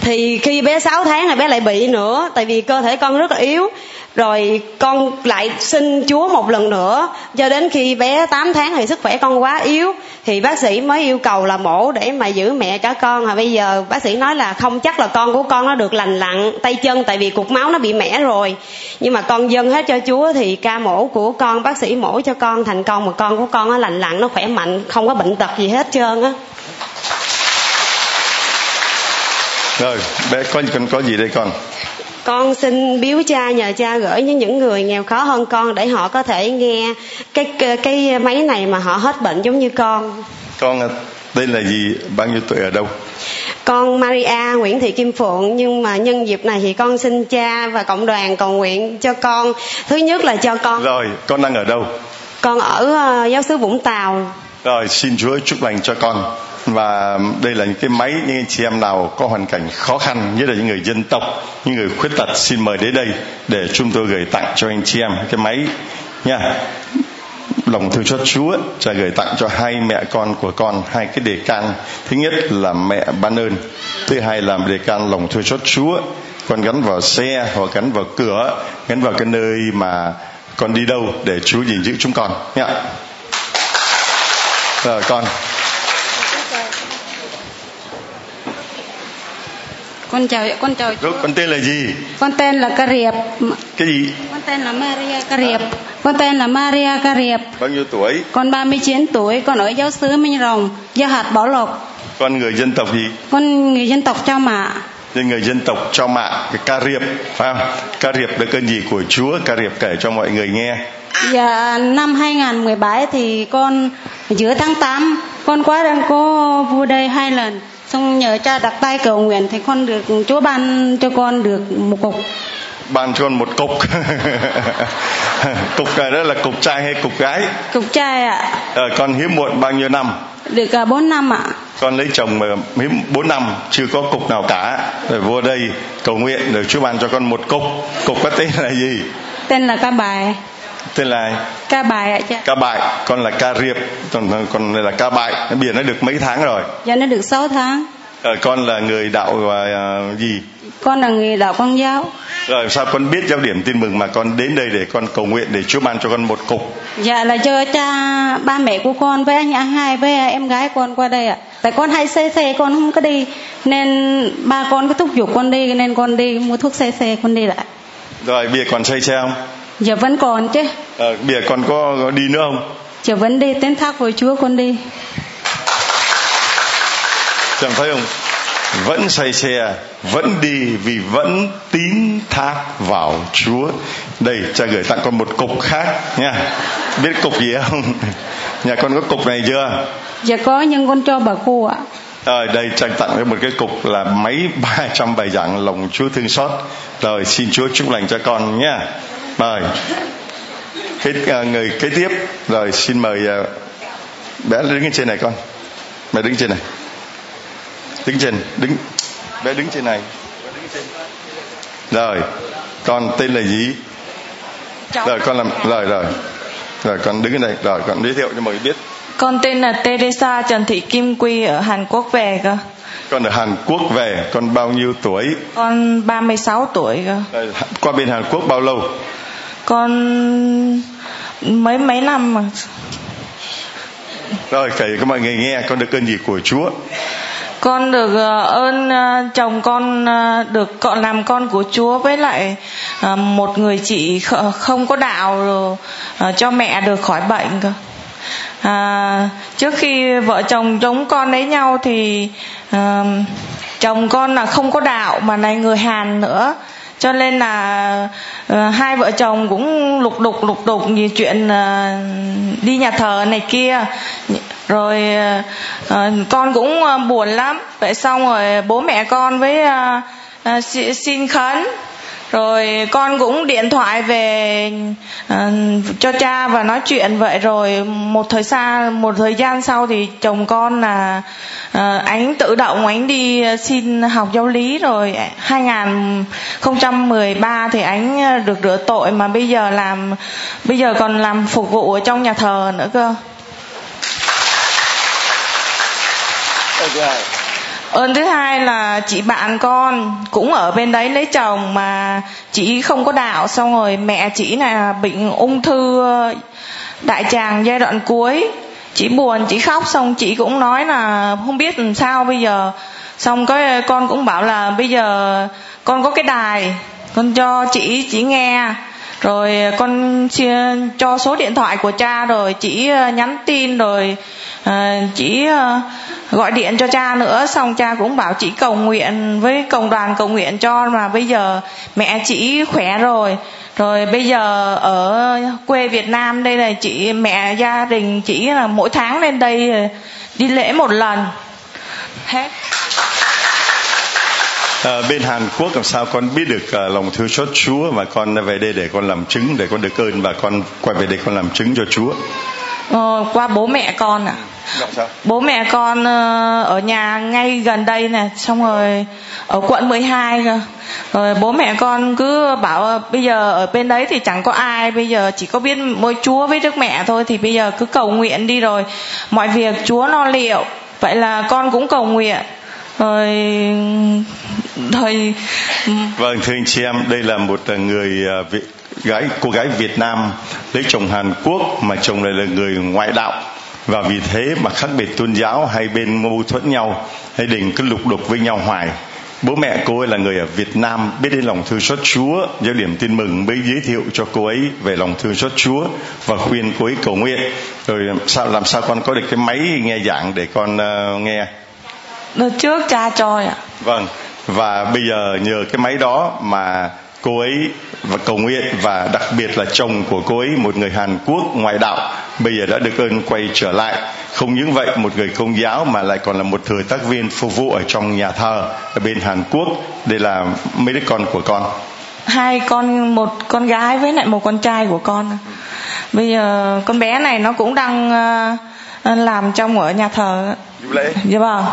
Thì khi bé 6 tháng là bé lại bị nữa, tại vì cơ thể con rất là yếu. Rồi con lại xin Chúa một lần nữa, cho đến khi bé 8 tháng thì sức khỏe con quá yếu, thì bác sĩ mới yêu cầu là mổ để mà giữ mẹ cả con. Và bây giờ bác sĩ nói là không chắc là con của con nó được lành lặn tay chân, tại vì cục máu nó bị mẻ rồi. Nhưng mà con dâng hết cho Chúa, thì ca mổ của con, bác sĩ mổ cho con thành công, mà con của con nó lành lặn, nó khỏe mạnh, không có bệnh tật gì hết trơn á. Rồi, bé con có gì đây con? Con xin biếu cha, nhờ cha gửi những người nghèo khó hơn con, để họ có thể nghe cái máy này mà họ hết bệnh giống như con. Con tên là gì, bao nhiêu tuổi, ở đâu? Con Maria Nguyễn Thị Kim Phượng, nhưng mà nhân dịp này thì con xin cha và cộng đoàn cầu nguyện cho con. Thứ nhất là cho con. Rồi, con đang ở đâu? Con ở Giáo xứ Vũng Tàu. Rồi, xin Chúa chúc lành cho con. Và đây là những cái máy, những chị em nào có hoàn cảnh khó khăn, nhất là những người dân tộc, những người khuyết tật, xin mời đến đây để chúng tôi gửi tặng cho anh chị em cái máy nha. Lòng thương xót Chúa sẽ gửi tặng cho 2 mẹ con của con 2 cái đề can. Thứ nhất là mẹ ban ơn, thứ hai là đề can lòng thương xót Chúa. Con gắn vào xe hoặc gắn vào cửa, gắn vào cái nơi mà con đi đâu để Chúa gìn giữ chúng con nha. Rồi con chào. Rồi, con tên là gì? Con tên là Cà Riệp. Cái gì? Con tên là Maria Cà Riệp. Bao nhiêu tuổi? Con 39 tuổi, con ở Giáo xứ Minh Rồng, Giáo hạt Bảo Lộc. Con người dân tộc gì? Con người dân tộc Chao Mạ. Người dân tộc Chao Mạ, cái Cà Riệp, phải không? Cà Riệp là cơn gì của Chúa? Cà Riệp kể cho mọi người nghe. Dạ, năm 2017 thì con giữa tháng 8 con qua đang có vô đây 2 lần. Xong nhờ cha đặt tay cầu nguyện thì con được Chúa ban cho con được một cục. Ban cho con một cục. Cục này đó là cục trai hay cục gái? Cục trai ạ. Con hiếm muộn bao nhiêu năm? Được 4 năm ạ. Con lấy chồng mà hiếm 4 năm chưa có cục nào cả. Rồi vô đây cầu nguyện rồi Chúa ban cho con một cục. Cục có tên là gì? Tên là Ca Bài. Tên là Ca Bài ạ cha. Ca Bài, con là Cà Riệp, con là Ca Bài. Biển nó được mấy tháng rồi? Dạ nó được 6 tháng. Con là người đạo gì? Con là người đạo Công giáo. Rồi sao con biết Giáo Điểm Tin Mừng mà con đến đây để con cầu nguyện để Chúa ban cho con một cục? Dạ là cho cha ba mẹ của con với anh hai với em gái con qua đây ạ. Tại con hay say xe, con không có đi, nên ba con cứ thúc giục con đi, nên con đi mua thuốc say xe con đi lại. Rồi bây giờ còn say xe không? Dạ vẫn còn chứ. Bây giờ con có đi nữa không? Chỉ vấn đề tiến thác với Chúa con đi. Chẳng thấy không? Vẫn say xe, vẫn đi vì vẫn tín thác vào Chúa. Đây, cha gửi tặng con một cục khác nha. Biết cục gì không? Nhà con có cục này chưa? Dạ có, nhưng con cho bà cô ạ. Ở đây cha tặng cho một cái cục là mấy 300 bài giảng lòng Chúa thương xót. Rồi xin Chúa chúc lành cho con nha. Rồi người kế tiếp. Rồi xin mời bé đứng trên này con. Bé đứng trên này. Bé đứng trên này. Rồi con tên là gì? Rồi con làm. Rồi con đứng ở đây. Rồi con giới thiệu cho mọi người biết. Con tên là Teresa Trần Thị Kim Quy, ở Hàn Quốc về cơ. Con ở Hàn Quốc về. Con bao nhiêu tuổi? Con 36 tuổi cơ. Rồi, qua bên Hàn Quốc bao lâu? Con mấy năm mà. Rồi kể cho mọi người nghe con được ơn gì của Chúa. Con được ơn chồng con được làm con của Chúa, với lại một người chị không có đạo rồi cho mẹ được khỏi bệnh cơ. Trước khi vợ chồng chúng con lấy nhau thì chồng con là không có đạo mà lại người Hàn nữa, cho nên là hai vợ chồng cũng lục đục như chuyện đi nhà thờ này kia. Rồi con cũng buồn lắm. Vậy xong rồi bố mẹ con với xin khấn. Rồi con cũng điện thoại về cho cha và nói chuyện vậy. Rồi một thời gian sau thì chồng con là anh tự động anh đi xin học giáo lý. Rồi 2013 thì anh được rửa tội, mà bây giờ còn làm phục vụ ở trong nhà thờ nữa cơ. Ơn thứ hai là chị bạn con cũng ở bên đấy lấy chồng, mà chị không có đạo, xong rồi mẹ chị là bệnh ung thư đại tràng giai đoạn cuối. Chị buồn, chị khóc, xong chị cũng nói là không biết làm sao bây giờ. Xong cái con cũng bảo là bây giờ con có cái đài, con cho chị nghe. Rồi con cho số điện thoại của cha, rồi chị nhắn tin, rồi chị gọi điện cho cha nữa. Xong cha cũng bảo chị cầu nguyện với cộng đoàn cầu nguyện cho, mà bây giờ mẹ chị khỏe rồi. Rồi bây giờ ở quê Việt Nam đây này, mẹ gia đình chị là mỗi tháng lên đây đi lễ một lần. Hết. Bên Hàn Quốc làm sao con biết được lòng thương xót Chúa, mà con về đây để con làm chứng, để con được ơn, và con quay về đây con làm chứng cho Chúa? Qua bố mẹ con ạ. Bố mẹ con ở nhà ngay gần đây nè, xong rồi ở quận 12 cơ. Rồi bố mẹ con cứ bảo bây giờ ở bên đấy thì chẳng có ai, bây giờ chỉ có biết mỗi Chúa với Đức Mẹ thôi, thì bây giờ cứ cầu nguyện đi rồi mọi việc Chúa lo liệu. Vậy là con cũng cầu nguyện. Rồi. Vâng, thưa anh chị em, đây là một người cô gái Việt Nam lấy chồng Hàn Quốc, mà chồng này là người ngoại đạo, và vì thế mà khác biệt tôn giáo, hai bên mâu thuẫn nhau, hai đình cứ lục đục với nhau hoài. Bố mẹ cô ấy là người ở Việt Nam, biết đến lòng thương xót Chúa. Giáo Điểm Tin Mừng mới giới thiệu cho cô ấy về lòng thương xót Chúa và khuyên cô ấy cầu nguyện. Rồi làm sao con có được cái máy nghe giảng để con nghe? Đợt trước cha cho ạ. Vâng, và bây giờ nhờ cái máy đó mà cô ấy và cầu nguyện, và đặc biệt là chồng của cô ấy, một người Hàn Quốc ngoại đạo, bây giờ đã được ơn quay trở lại. Không những vậy, một người công giáo mà lại còn là một thừa tác viên phục vụ ở trong nhà thờ ở bên Hàn Quốc. Đây là mấy đứa con của con. Hai con, một con gái với lại một con trai của con. Bây giờ con bé này nó cũng đang làm trong ở nhà thờ giúp lễ. Dạ vâng.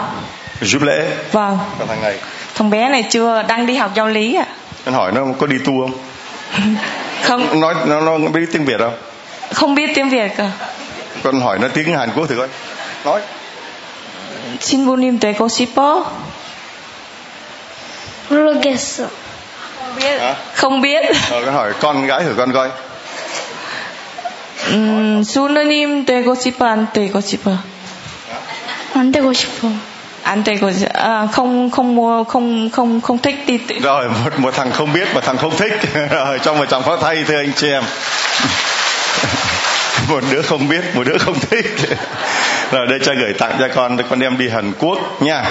Giúp lễ. Vâng. Còn thằng này? Thằng bé này chưa, đang đi học giáo lý ạ. Anh hỏi nó có đi tu không? Không. Nó biết tiếng Việt không? Không biết tiếng Việt cơ. Con hỏi nó tiếng Hàn Quốc thử coi. Nói. 신부님 되고 싶어? 모르겠어. Không biết. Hả? Không biết. Con hỏi con gái thử con coi. 신부님 되고 싶어, 안 되고 싶어? 안 되고 싶어. Ăn tây của không thích đi. Rồi một thằng không biết, một thằng không thích. Rồi trong một chàng pháo thay, thưa anh chị em. một đứa không biết, một đứa không thích. Rồi đây cha gửi tặng cho con, đem đi Hàn Quốc nha.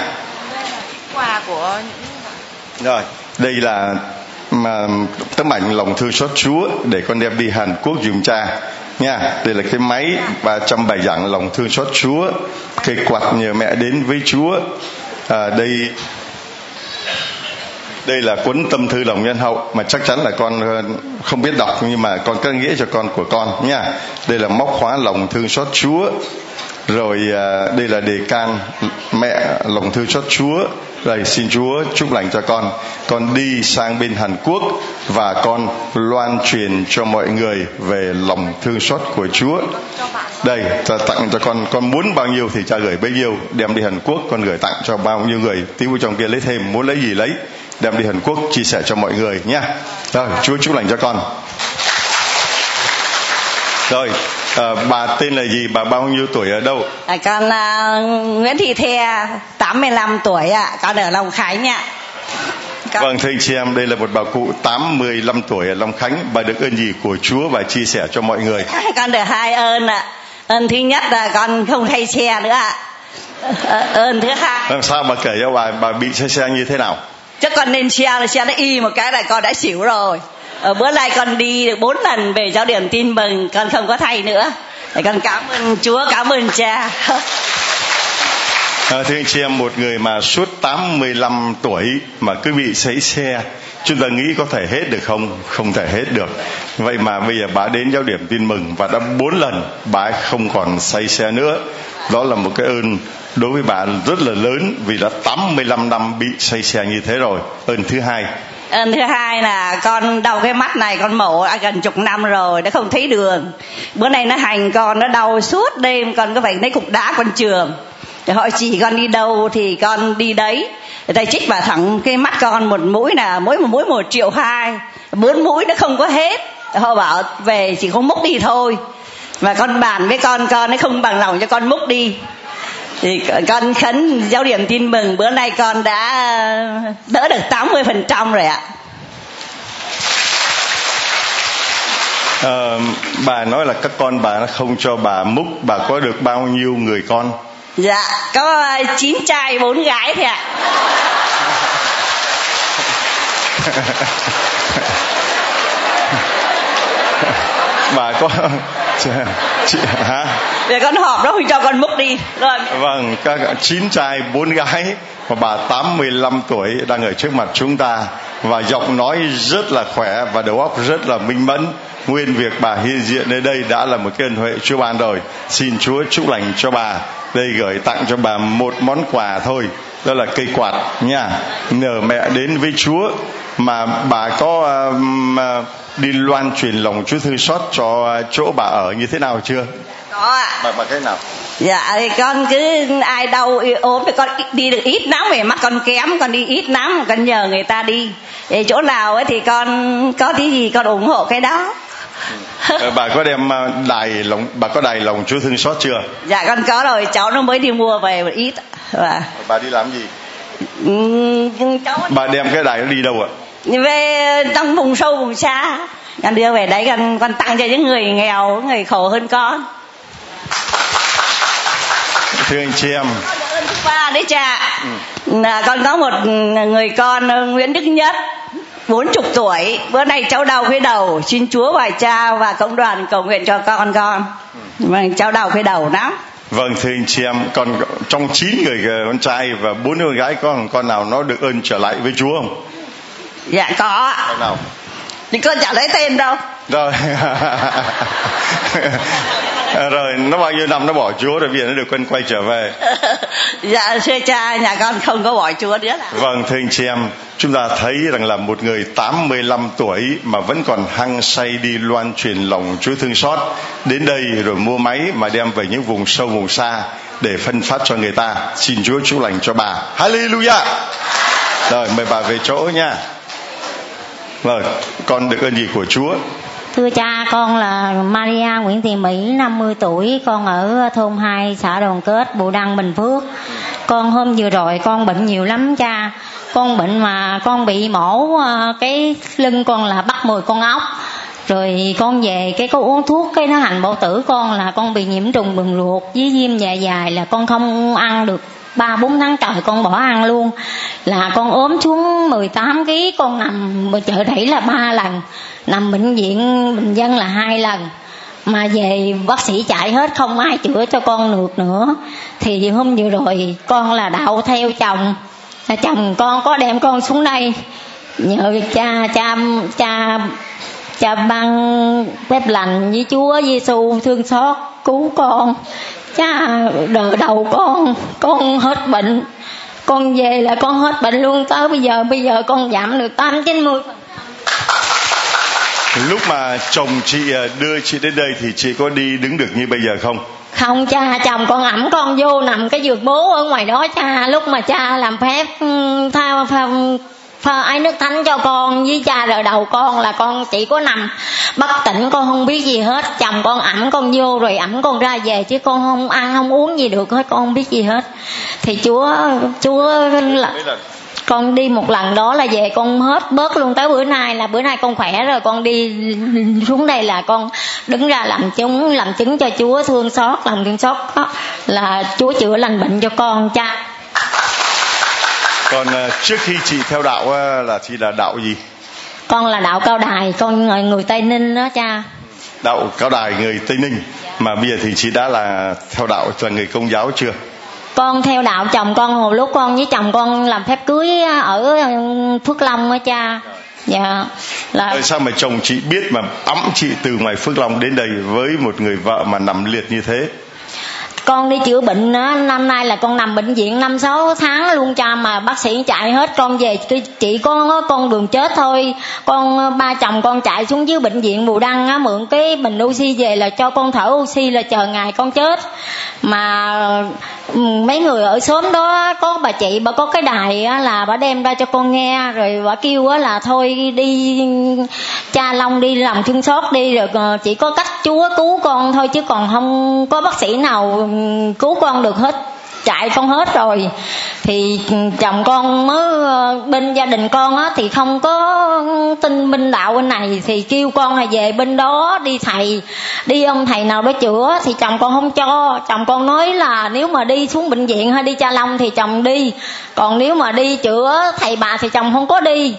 Quà của những... Rồi đây là mà tấm ảnh lòng thương xót Chúa để con đem đi Hàn Quốc giùm cha nha. Đây là cái máy 307 dạng lòng thương xót Chúa, cây quạt nhờ mẹ đến với Chúa. Đây là cuốn tâm thư lòng nhân hậu mà chắc chắn là con không biết đọc, nhưng mà con có nghĩa cho con của con nha. Đây là móc khóa lòng thương xót Chúa. Rồi đây là đề can mẹ lòng thương xót Chúa. Rồi xin Chúa chúc lành cho con. Con đi sang bên Hàn Quốc và con loan truyền cho mọi người về lòng thương xót của Chúa. Đây, cha tặng cho con muốn bao nhiêu thì cha gửi bấy nhiêu. Đem đi Hàn Quốc, con gửi tặng cho bao nhiêu người. Tí vô trong kia lấy thêm, muốn lấy gì lấy. Đem đi Hàn Quốc chia sẻ cho mọi người nhé. Rồi, Chúa chúc lành cho con. Rồi, bà tên là gì, bà bao nhiêu tuổi, ở đâu? Con Nguyễn Thị Thea, 85 tuổi ạ, con ở Long Khánh ạ. Con... Vâng, thưa anh chị em, đây là một bà cụ 85 tuổi ở Long Khánh. Bà được ơn gì của Chúa và chia sẻ cho mọi người? Con được hai ơn ạ. Ơn thứ nhất là con không hay xe nữa ạ. Ơn thứ hai... Làm sao bà kể cho bà bị xe như thế nào? Chứ con nên xe nó y một cái là con đã xỉu rồi. Bữa nay con đi được 4 lần về Giáo Điểm Tin Mừng, con không có thay nữa. Để con cảm ơn Chúa, cảm ơn cha. Thưa anh chị em, một người mà suốt 85 tuổi mà cứ bị sấy xe, chúng ta nghĩ có thể hết được không? Không thể hết được. Vậy mà bây giờ bà đến Giáo Điểm Tin Mừng và đã 4 lần bà không còn sấy xe nữa. Đó là một cái ơn đối với bà rất là lớn, vì đã 85 năm bị sấy xe như thế rồi. Ơn thứ hai. Ơn thứ hai là con đau cái mắt này, con mổ gần chục năm rồi, nó không thấy đường. Bữa nay nó hành con, nó đau suốt đêm, con có phải lấy cục đá con chườm. Họ chỉ con đi đâu thì con đi đấy. Người ta chích vào thẳng cái mắt con, một mũi là mỗi một mũi 1,2 triệu, 4 mũi nó không có hết. Họ bảo về chỉ không múc đi thôi. Mà con bàn với con nó không bằng lòng cho con múc đi. Thì con khấn Giáo Điểm Tin Mừng, bữa nay con đã đỡ được 80% rồi ạ. Bà nói là các con bà không cho bà múc, bà có được bao nhiêu người con? Dạ, có 9 trai 4 gái thì ạ. Bà có... Chị, hả? Để con họp đó thì cho con múc đi rồi. Vâng, các 9 trai 4 gái và bà 85 tuổi đang ở trước mặt chúng ta, và giọng nói rất là khỏe và đầu óc rất là minh mẫn. Nguyên việc bà hiện diện nơi đây đã là một cái ân huệ Chúa ban rồi. Xin Chúa chúc lành cho bà. Đây gửi tặng cho bà một món quà thôi, đó là cây quạt nha, nhờ mẹ đến với Chúa. Mà bà có đi loan truyền lòng Chúa thương xót cho chỗ bà ở như thế nào chưa? Có ạ. Bà cái nào? Dạ thì con cứ ai đau ốm thì con đi được ít lắm, về mắt con kém, con đi ít lắm, con nhờ người ta đi. Để chỗ nào ấy thì con có tí gì con ủng hộ cái đó. Bà có đem đài lòng Chúa thương xót chưa? Dạ con có rồi, cháu nó mới đi mua về một ít. Bà đi làm gì? Bà đem cái đài nó đi đâu ạ? Về trong vùng sâu vùng xa, con đưa về đấy, con tặng cho những người nghèo, người khổ hơn con. Thưa anh chị em, đấy cha, con có một người con Nguyễn Đức Nhất, 40 tuổi, bữa nay cháu đau cái đầu, xin Chúa và cha và cộng đoàn cầu nguyện cho con. Cháu đau cái đầu lắm. Vâng, thưa anh chị em, còn trong 9 người con trai và 4 người gái, có con nào nó được ơn trở lại với Chúa không? Dạ có. Con nào? Thì con chả lấy tên đâu. Rồi. Rồi nó bao nhiêu năm nó bỏ Chúa rồi, bây giờ nó được quay trở về. Dạ thưa cha, nhà con không có bỏ Chúa nữa. Vâng, thưa anh chị em, chúng ta thấy rằng là một người 85 tuổi mà vẫn còn hăng say đi loan truyền lòng Chúa thương xót, đến đây rồi mua máy mà đem về những vùng sâu vùng xa để phân phát cho người ta. Xin Chúa chúc lành cho bà. Hallelujah. Rồi mời bà về chỗ nha. Rồi, con được ơn gì của Chúa? Thưa cha, con là Maria Nguyễn Thị Mỹ, 50 tuổi, con ở thôn 2, xã Đoàn Kết, Bù Đăng, Bình Phước. Con hôm vừa rồi con bệnh nhiều lắm cha. Con bệnh mà con bị mổ cái lưng con là bắt 10 con ốc. Rồi con về cái có uống thuốc, cái nó hành bao tử con là con bị nhiễm trùng đường ruột với viêm dạ dày, là con không ăn được 3-4 tháng trời, con bỏ ăn luôn. Là con ốm xuống 18 kg, con nằm chợ đẩy là 3 lần, nằm bệnh viện bình dân là 2 lần. Mà về bác sĩ chạy hết, không ai chữa cho con được nữa. Thì hôm vừa rồi con là đậu theo chồng, chồng con có đem con xuống đây. Nhờ cha ban phép lành với Chúa Giêsu thương xót cứu con. Cha đỡ đầu con hết bệnh. Con về là con hết bệnh luôn, tới bây giờ con giảm được 80-90%. Lúc mà chồng chị đưa chị đến đây thì chị có đi đứng được như bây giờ không? Không cha, chồng con ẵm con vô nằm cái giường bố ở ngoài đó cha. Lúc mà cha làm phép pha ái nước thánh cho con với cha đỡ đầu con là con chỉ có nằm bất tỉnh, con không biết gì hết. Chồng con ẵm con vô rồi ẵm con ra về, chứ con không ăn không uống gì được hết, con không biết gì hết. Thì Chúa là con đi một lần đó là về con hết bớt luôn. Tới bữa nay con khỏe rồi, con đi xuống đây là con đứng ra làm chứng cho Chúa thương xót, làm thương xót đó, là Chúa chữa lành bệnh cho con cha. Còn trước khi chị theo đạo là chị là đạo gì? Con là đạo Cao Đài, con người Tây Ninh đó cha. Đạo Cao Đài người Tây Ninh. Mà bây giờ thì chị đã là theo đạo là người Công giáo chưa? Con theo đạo chồng con, hồi lúc con với chồng con làm phép cưới ở Phước Long đó cha. Dạ. Tại sao mà chồng chị biết mà ẵm chị từ ngoài Phước Long đến đây với một người vợ mà nằm liệt như thế? Con đi chữa bệnh á, năm nay là con nằm bệnh viện 5-6 tháng luôn cha, mà bác sĩ chạy hết. Con về chỉ có con đường chết thôi. Con ba chồng con chạy xuống dưới bệnh viện Bù Đăng á, mượn cái bình oxy về là cho con thở oxy là chờ ngày con chết. Mà mấy người ở xóm đó có bà chị, bà có cái đài á, là bà đem ra cho con nghe. Rồi bà kêu á, là thôi đi cha Long đi làm thương xót đi, rồi chỉ có cách Chúa cứu con thôi, chứ còn không có bác sĩ nào cứu con được hết, chạy con hết rồi. Thì chồng con mới bên gia đình con á, thì không có tin bên đạo bên này, thì kêu con là về bên đó đi thầy, đi ông thầy nào đó chữa. Thì chồng con không cho, chồng con nói là nếu mà đi xuống bệnh viện hay đi Cha Long thì chồng đi, còn nếu mà đi chữa thầy bà thì chồng không có đi.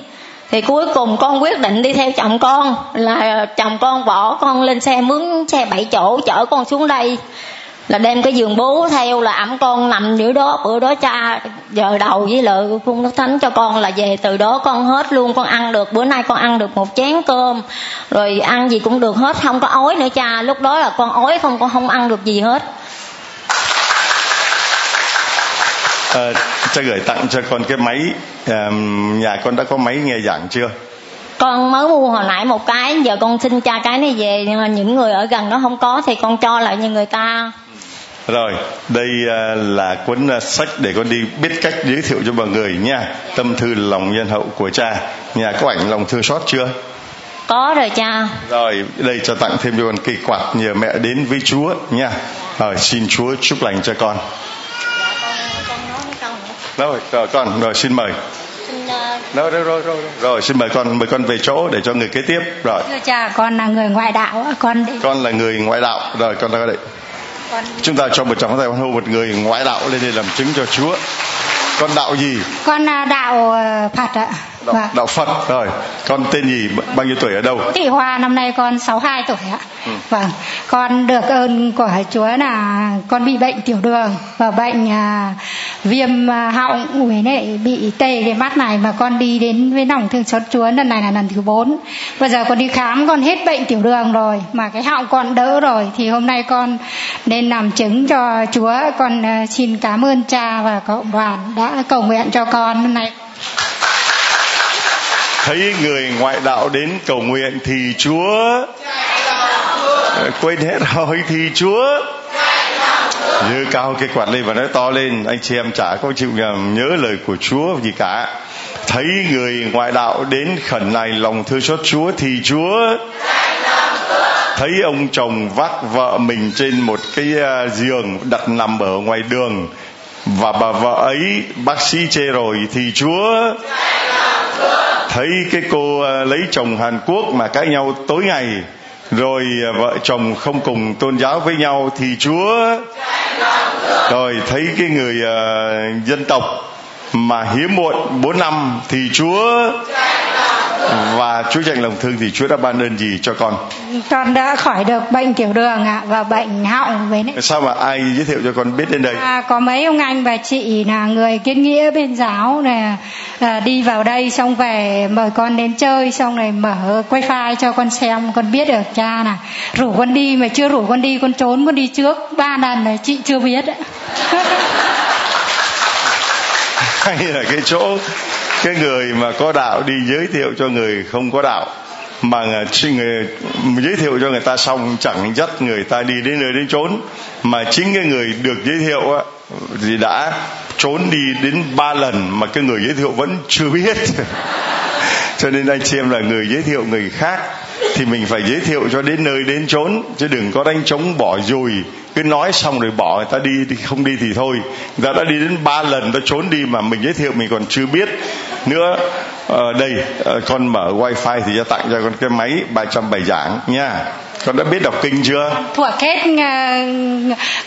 Thì cuối cùng con quyết định đi theo chồng con, là chồng con bỏ con lên xe, mướn xe 7 chỗ chở con xuống đây, là đem cái giường bố theo, là ẵm con nằm giữa đó. Bữa đó cha giờ đầu với lợi phun nước thánh cho con, là về từ đó con hết luôn. Con ăn được, bữa nay con ăn được một chén cơm rồi, ăn gì cũng được hết, không có ói nữa cha. Lúc đó là con ói không, con không ăn được gì hết. Cha gửi tặng cho con cái máy, nhà con đã có máy nghe giảng chưa? Con mới mua hồi nãy một cái, giờ con xin cha cái này về, những người ở gần đó không có thì con cho lại như người ta. Rồi, đây là cuốn sách để con đi biết cách giới thiệu cho mọi người nha. Tâm thư lòng nhân hậu của cha. Nhà có ảnh lòng thương xót chưa? Có rồi cha. Rồi, đây cho tặng thêm cho con cây quạt nhờ mẹ đến với Chúa nha. Rồi, xin Chúa chúc lành cho con. Rồi con, rồi xin mời. Rồi xin mời con về chỗ để cho người kế tiếp. Rồi. Thưa cha, con là người ngoại đạo, con là người ngoại đạo. Rồi con ra đây. Chúng ta cho một tràng pháo tay hoan hô một người ngoại đạo lên đây làm chứng cho Chúa. Con đạo gì? Con là đạo Phật ạ. Đạo Phật. Rồi, con tên gì, bao nhiêu tuổi, ở đâu? Thị Hoa, năm nay con 62 tuổi ạ. Vâng, con được ơn của Chúa là con bị bệnh tiểu đường và bệnh viêm họng, với lại bị tê cái mắt này, mà con đi đến với lòng thương xót Chúa lần này là lần thứ 4. Bây giờ con đi khám, con hết bệnh tiểu đường rồi mà cái họng con đỡ rồi, thì hôm nay con nên làm chứng cho Chúa. Con xin cảm ơn cha và cộng đoàn đã cầu nguyện cho con hôm nay. Thấy người ngoại đạo đến cầu nguyện thì Chúa quên hết hỏi thì Chúa giơ cao cái quạt lên và nói to lên, anh chị em chả có chịu nhớ lời của Chúa gì cả. Thấy người ngoại đạo đến khẩn này lòng thương xót Chúa thì Chúa. Thấy ông chồng vác vợ mình trên một cái giường đặt nằm ở ngoài đường, và bà vợ ấy bác sĩ chê rồi thì Chúa. thấy cái cô lấy chồng Hàn Quốc mà cãi nhau tối ngày, rồi vợ chồng không cùng tôn giáo với nhau, thì Chúa rồi thấy cái người dân tộc mà hiếm muộn 4 năm, thì Chúa và Chúa dành lòng thương, thì Chúa đã ban ơn gì cho con? Con đã khỏi được bệnh tiểu đường ạ, và bệnh họng với đấy. Sao mà ai giới thiệu cho con biết đến đây? Có mấy ông anh và chị là người Kiến Nghĩa bên giáo này, đi vào đây xong về mời con đến chơi, xong này mở wifi cho con xem, con biết được cha là rủ con đi mà chưa rủ con đi, con trốn con đi trước 3 lần này, chị chưa biết. Hay là cái chỗ cái người mà có đạo đi giới thiệu cho người không có đạo, mà người giới thiệu cho người ta xong chẳng dắt người ta đi đến nơi đến chốn, mà chính cái người được giới thiệu á thì đã trốn đi đến 3 lần mà cái người giới thiệu vẫn chưa biết. Cho nên anh chị em là người giới thiệu người khác thì mình phải giới thiệu cho đến nơi đến chốn, chứ đừng có đánh trống bỏ dùi, cứ nói xong rồi bỏ người ta đi, thì không đi thì thôi. Người ta đã đi đến 3 lần ta trốn đi mà mình giới thiệu mình còn chưa biết nữa. Đây, con mở wifi thì cho tặng cho con cái máy 307 giảng nha. Con đã biết đọc kinh chưa? Thuộc hết,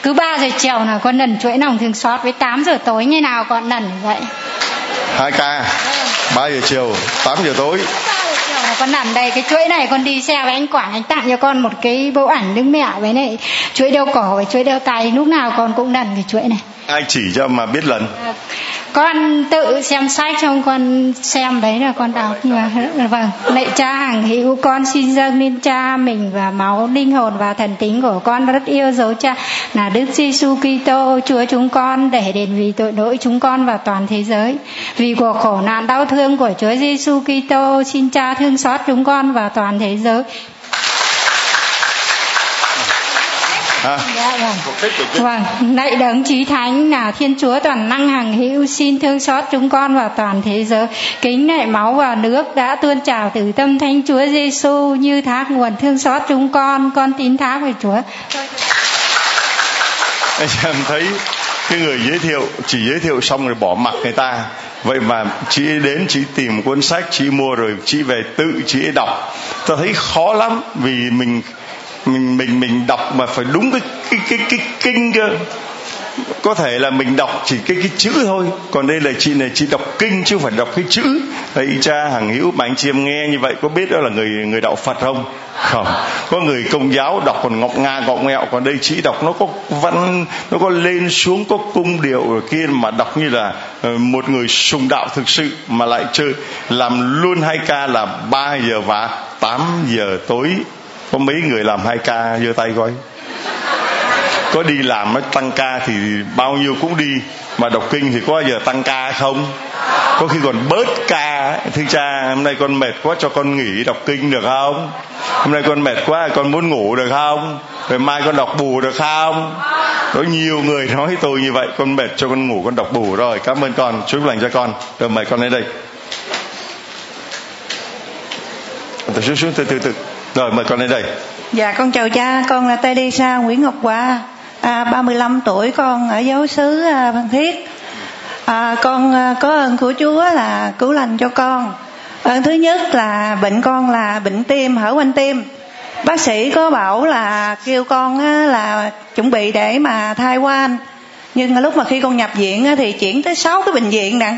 cứ 3 giờ chiều là con lần chuỗi lòng thường xót, với 8 giờ tối như nào con lần vậy. 2K 3 giờ chiều, 8 giờ tối. Con làm đây cái chuỗi này, con đi xe với anh Quảng, anh tặng cho con một cái bức ảnh Đức Mẹ với này chuỗi đeo cổ và chuỗi đeo tay, lúc nào con cũng lần cái chuỗi này. Ai chỉ cho mà biết lần? Con tự xem sách xong con xem đấy là con đọc. Vâng, lạy Cha hằng hữu, con xin dâng lên Cha mình và máu, linh hồn và thần tính của con rất yêu dấu Cha là Đức Giêsu Kitô Chúa chúng con, để đền vì tội lỗi chúng con và toàn thế giới. Vì cuộc khổ nạn đau thương của Chúa Giêsu Kitô, xin Cha thương xót chúng con và toàn thế giới. Vâng, lạy Đấng Chí Thánh là Thiên Chúa toàn năng hằng hữu, xin thương xót chúng con và toàn thế giới. Kính lạy máu và nước đã tuôn trào từ tâm Thánh Chúa Giêsu như thác nguồn thương xót chúng con tín thác về Chúa. Em thấy cái người giới thiệu chỉ giới thiệu xong rồi bỏ mặc người ta, vậy mà chị đến chị tìm cuốn sách chị mua rồi chị về tự chị đọc. Ta thấy khó lắm, vì mình đọc mà phải đúng cái kinh cơ. Có thể là mình đọc chỉ cái chữ thôi, còn đây là chị này chị đọc kinh chứ phải đọc cái chữ. Thầy Cha hằng hữu, mà anh chị em nghe như vậy có biết đó là người đạo Phật không? Không. Có người Công giáo đọc còn ngọc nga ngọc nghẹo, còn đây chị đọc nó có văn, nó có lên xuống, có cung điệu rồi kia, mà đọc như là một người sùng đạo thực sự, mà lại chơi làm luôn 2K là 3 giờ và 8 giờ tối. Có mấy người làm 2K giơ tay coi. Có đi làm nó tăng ca thì bao nhiêu cũng đi, mà đọc kinh thì có giờ tăng ca không? Có khi còn bớt ca. Thưa Cha, hôm nay con mệt quá cho con nghỉ đọc kinh được không? Hôm nay con mệt quá con muốn ngủ được không? Rồi mai con đọc bù được không? Có nhiều người nói với tôi như vậy, con mệt cho con ngủ con đọc bù rồi. Cảm ơn con, Chúa lành cho con. Rồi mời con đến đây. Tôi xuống xuống từ. Rồi mời con đến đây. Dạ con chào cha, con là Teresa Nguyễn Ngọc Hoa, 35 tuổi, con ở giáo xứ Phan Thiết. Con có ơn của Chúa là cứu lành cho con. Ơn thứ nhất là bệnh con là bệnh tim, hở van tim. Bác sĩ có bảo là kêu con là chuẩn bị để mà thai van. Nhưng lúc mà khi con nhập viện thì chuyển tới 6 cái bệnh viện nè.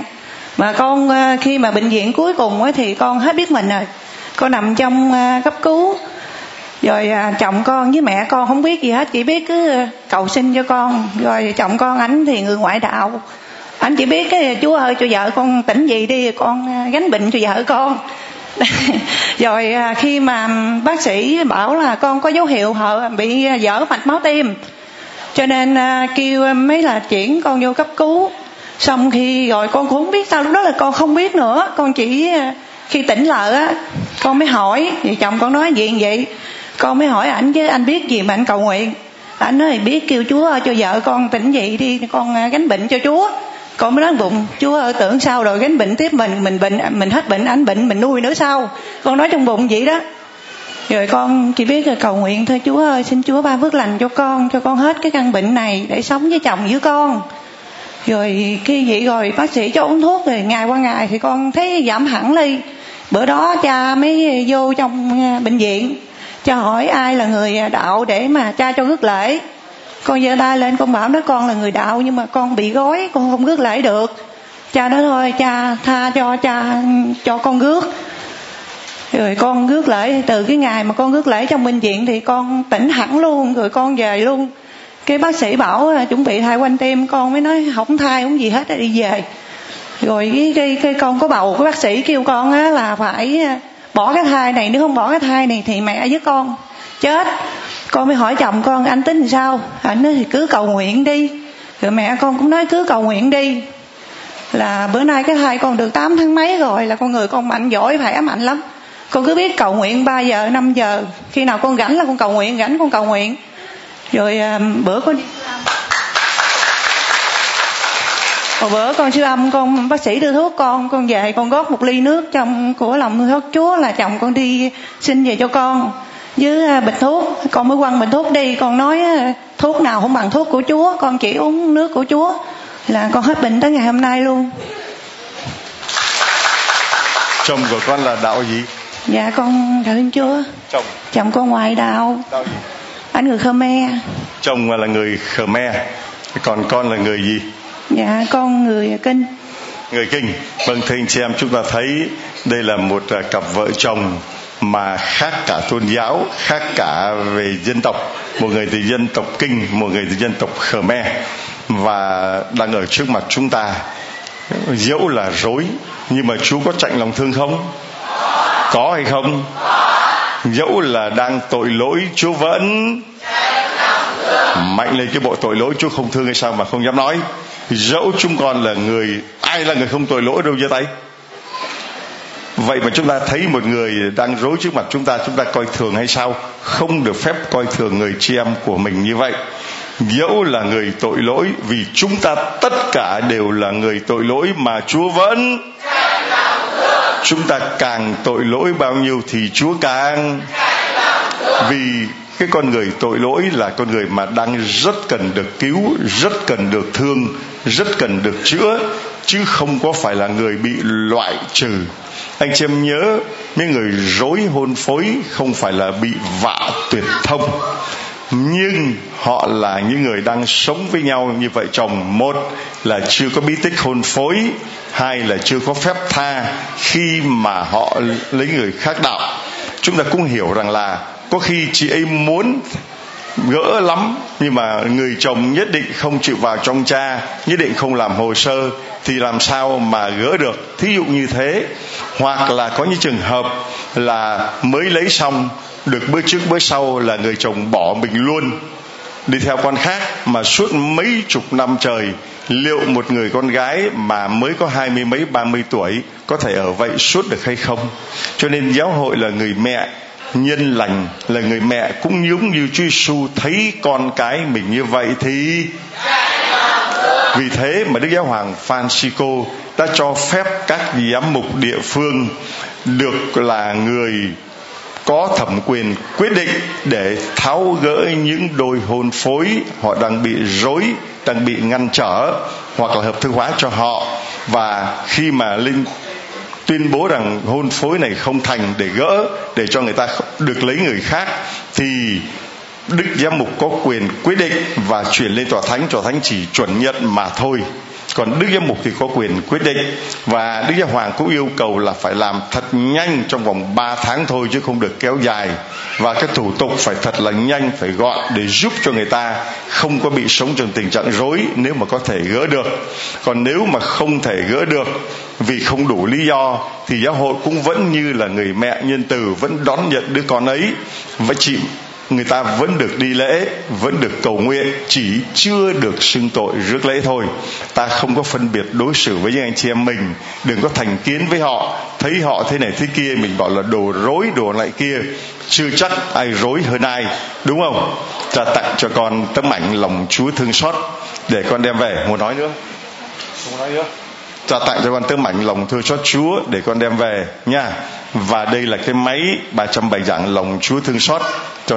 Mà con khi mà bệnh viện cuối cùng thì con hết biết mình rồi. Con nằm trong cấp cứu. Rồi chồng con với mẹ con không biết gì hết, chỉ biết cứ cầu xin cho con. Rồi chồng con ảnh thì người ngoại đạo, ảnh chỉ biết cái Chúa ơi cho vợ con tỉnh gì đi, con gánh bệnh cho vợ con. Rồi khi mà bác sĩ bảo là con có dấu hiệu bị vỡ mạch máu tim, cho nên kêu mới là chuyển con vô cấp cứu. Xong khi rồi con cũng không biết sao, lúc đó là con không biết nữa. Con chỉ khi tỉnh lại á, con mới hỏi, thì chồng con nói gì vậy? Con mới hỏi ảnh chứ anh biết gì mà anh cầu nguyện. Ảnh nói biết kêu Chúa ơi cho vợ con tỉnh dậy đi, con gánh bệnh cho Chúa. Con mới nói bụng, Chúa ơi tưởng sao rồi gánh bệnh tiếp mình bệnh, mình hết bệnh, ảnh bệnh mình nuôi nữa sao? Con nói trong bụng vậy đó. Rồi con chỉ biết là cầu nguyện thôi, Chúa ơi xin Chúa ban phước lành cho con hết cái căn bệnh này để sống với chồng với con. Rồi khi vậy rồi bác sĩ cho uống thuốc, rồi ngày qua ngày thì con thấy giảm hẳn đi. Bữa đó cha mới vô trong bệnh viện, cha hỏi ai là người đạo để mà cha cho rước lễ. Con giơ tay lên con bảo đó, con là người đạo nhưng mà con bị gói, con không rước lễ được. Cha nói thôi cha tha cho cha cho con rước. Rồi con rước lễ, từ cái ngày mà con rước lễ trong bệnh viện thì con tỉnh hẳn luôn, rồi con về luôn. Cái bác sĩ bảo chuẩn bị thai quanh tim, con mới nói không thai không gì hết, đi về. Rồi cái con có bầu, cái bác sĩ kêu con á là phải bỏ cái thai này, nếu không bỏ cái thai này thì mẹ với con chết. Con mới hỏi chồng con anh tính làm sao, anh nói thì cứ cầu nguyện đi. Rồi mẹ con cũng nói cứ cầu nguyện đi. Là bữa nay cái thai con được 8 tháng mấy rồi, là con người con mạnh giỏi, khỏe mạnh lắm. Con cứ biết cầu nguyện 3 giờ 5 giờ, khi nào con rảnh là con cầu nguyện, rảnh con cầu nguyện. Rồi bữa con đi siêu âm, con bác sĩ đưa thuốc con về con gót một ly nước trong của lòng thuốc Chúa là chồng con đi xin về cho con với bịch thuốc. Con mới quăng bịch thuốc đi, con nói thuốc nào không bằng thuốc của Chúa, con chỉ uống nước của Chúa là con hết bệnh tới ngày hôm nay luôn. Chồng của con là đạo gì? Dạ con thờ Thiên Chúa. Chồng con ngoại đạo gì? Anh người Khmer. Chồng là người Khmer, còn con là người gì? Dạ con người Kinh. Người Kinh. Vâng, thưa anh chị em, chúng ta thấy đây là một cặp vợ chồng mà khác cả tôn giáo, khác cả về dân tộc. Một người từ dân tộc Kinh, một người từ dân tộc Khmer, và đang ở trước mặt chúng ta. Dẫu là rối nhưng mà Chúa có chạnh lòng thương không? Có hay không? Dẫu là đang tội lỗi Chúa vẫn mạnh lên. Cái bộ tội lỗi Chúa không thương hay sao mà không dám nói. Dẫu chúng con là người, ai là người không tội lỗi đâu giơ tay. Vậy mà chúng ta thấy một người đang rối trước mặt chúng ta coi thường hay sao? Không được phép coi thường người chị em của mình như vậy. Dẫu là người tội lỗi, vì chúng ta tất cả đều là người tội lỗi mà Chúa vẫn. Chúng ta càng tội lỗi bao nhiêu thì Chúa càng. Vì cái con người tội lỗi là con người mà đang rất cần được cứu, rất cần được thương, rất cần được chữa, chứ không có phải là người bị loại trừ. Anh chị em nhớ, mấy người rối hôn phối không phải là bị vạ tuyệt thông, nhưng họ là những người đang sống với nhau như vợ chồng. Một là chưa có bí tích hôn phối, hai là chưa có phép tha khi mà họ lấy người khác đạo. Chúng ta cũng hiểu rằng là có khi chị ấy muốn gỡ lắm, nhưng mà người chồng nhất định không chịu vào trong cha, nhất định không làm hồ sơ, thì làm sao mà gỡ được. Thí dụ như thế. Hoặc là có những trường hợp là mới lấy xong, được bữa trước bữa sau là người chồng bỏ mình luôn, đi theo con khác, mà suốt mấy chục năm trời. Liệu một người con gái mà mới có 20 mấy 30 tuổi có thể ở vậy suốt được hay không? Cho nên giáo hội là người mẹ nhân lành, là người mẹ cũng giống như Chúa Giêsu thấy con cái mình như vậy thì. Vì thế mà Đức Giáo Hoàng Phanxicô đã cho phép các giám mục địa phương được là người có thẩm quyền quyết định để tháo gỡ những đôi hôn phối họ đang bị rối, đang bị ngăn trở, hoặc là hợp thức hóa cho họ. Và khi mà Linh tuyên bố rằng hôn phối này không thành, để gỡ, để cho người ta được lấy người khác, thì Đức Giám mục có quyền quyết định và chuyển lên tòa thánh chỉ chuẩn nhận mà thôi. Còn Đức Giám mục thì có quyền quyết định. Và Đức Giáo Hoàng cũng yêu cầu là phải làm thật nhanh, trong vòng 3 tháng thôi chứ không được kéo dài. Và cái thủ tục phải thật là nhanh, phải gọn, để giúp cho người ta không có bị sống trong tình trạng rối nếu mà có thể gỡ được. Còn nếu mà không thể gỡ được vì không đủ lý do, thì giáo hội cũng vẫn như là người mẹ nhân từ, vẫn đón nhận đứa con ấy. Và chị người ta vẫn được đi lễ, vẫn được cầu nguyện, chỉ chưa được xưng tội rước lễ thôi. Ta không có phân biệt đối xử với những anh chị em mình, đừng có thành kiến với họ, thấy họ thế này thế kia mình bảo là đồ rối đồ lại kia, chưa chắc ai rối hơn ai, đúng không? Ta tặng cho con tấm ảnh lòng Chúa thương xót để con đem về. Muốn nói nữa không? Nói nữa. Ta tặng cho con tấm ảnh lòng thương xót Chúa để con đem về nha. Và đây là cái máy 307 giảng lòng Chúa thương xót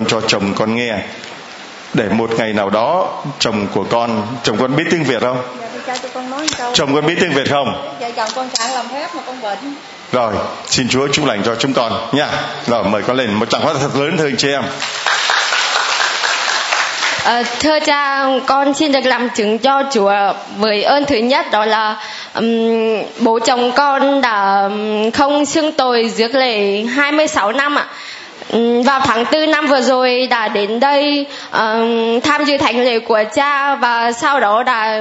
cho chồng con nghe, để một ngày nào đó chồng của con, chồng con biết tiếng Việt không? Dạ, chồng con biết tiếng Việt không? Dạ, chồng con cạn làm phép mà con bệnh. Rồi, xin Chúa chúc lành cho chúng con nha. Rồi, mời con lên một tràng pháo thật lớn thưa anh chị em. Thưa cha, con xin được làm chứng cho Chúa với ơn thứ nhất, đó là bố chồng con đã không xưng tội rước lễ 26 năm ạ. Vào tháng 4 năm vừa rồi đã đến đây tham dự thánh lễ của cha và sau đó đã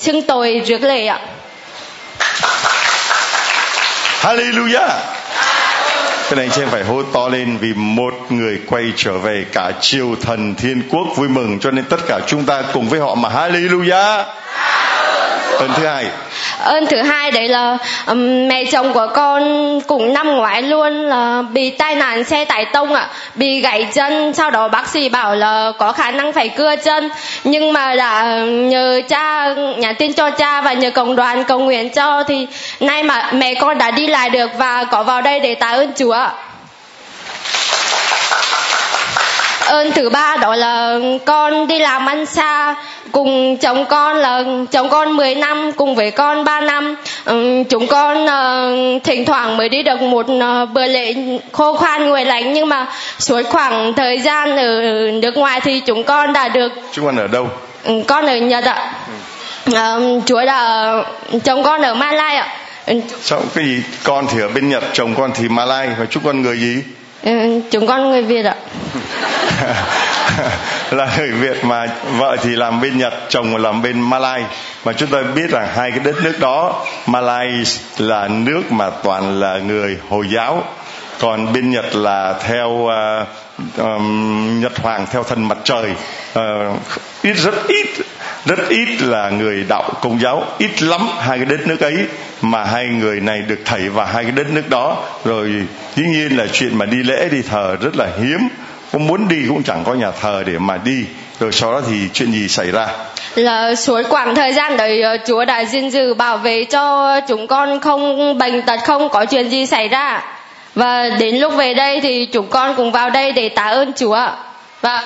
xưng tội rước lễ ạ. Hallelujah! Cái này anh em phải hô to lên vì một người quay trở về, cả triều thần thiên quốc vui mừng, cho nên tất cả chúng ta cùng với họ mà hallelujah. Ơn thứ hai đấy là mẹ chồng của con cũng năm ngoái luôn là bị tai nạn xe tải tông ạ, bị gãy chân, sau đó bác sĩ bảo là có khả năng phải cưa chân, nhưng mà đã nhờ cha nhắn tin cho cha và nhờ cộng đoàn cầu nguyện cho thì nay mà mẹ con đã đi lại được và có vào đây để tạ ơn Chúa. Ơn thứ ba đó là con đi làm ăn xa cùng chồng con, là chồng con 10 năm cùng với con 3 năm. Chúng con thỉnh thoảng mới đi được một bữa lễ khô khoan nguội lạnh, nhưng mà suốt khoảng thời gian ở nước ngoài thì chúng con đã được. Chúng con ở đâu? Con ở Nhật ạ. Chúa đã, chồng con ở Malai ạ. Sao cái gì? Con thì ở bên Nhật, chồng con thì Malai, và chúng con người gì? Chúng con người Việt ạ. Là người Việt mà vợ thì làm bên Nhật, chồng làm bên Malai. Mà chúng tôi biết rằng hai cái đất nước đó, Malai là nước mà toàn là người Hồi giáo, còn bên Nhật là theo Nhật Hoàng theo thần mặt trời. Rất ít là người đạo Công giáo, ít lắm hai cái đất nước ấy mà hai người này được thảy vào hai cái đất nước đó. Rồi dĩ nhiên là chuyện mà đi lễ đi thờ rất là hiếm, cũng muốn đi cũng chẳng có nhà thờ để mà đi. Rồi sau đó thì chuyện gì xảy ra? Là suốt khoảng thời gian đấy Chúa đã gìn giữ bảo vệ cho chúng con, không bệnh tật, không có chuyện gì xảy ra. Và đến lúc về đây thì chúng con cùng vào đây để tạ ơn Chúa và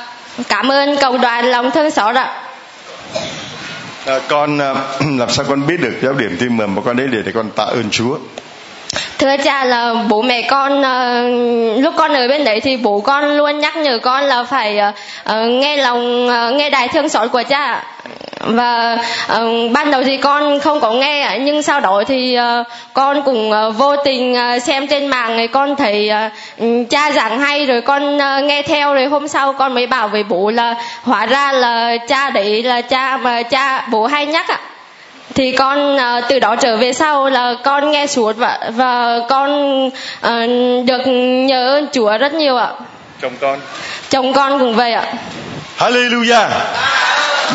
cảm ơn cộng đoàn lòng thương xót ạ. Con làm sao con biết được Giáo Điểm Tin Mừng mà con đến để con tạ ơn Chúa? Thưa cha, là bố mẹ con lúc con ở bên đấy thì bố con luôn nhắc nhở con là phải nghe đài thương xót của cha. Và ban đầu thì con không có nghe, nhưng sau đó thì con cũng vô tình xem trên mạng thì con thấy cha giảng hay, rồi con nghe theo, rồi hôm sau con mới bảo với bố là hóa ra là cha đấy là cha mà cha bố hay nhắc ạ. Thì con từ đó trở về sau là con nghe suốt và con được nhớ ơn Chúa rất nhiều ạ. Chồng con cũng vậy ạ. Hallelujah.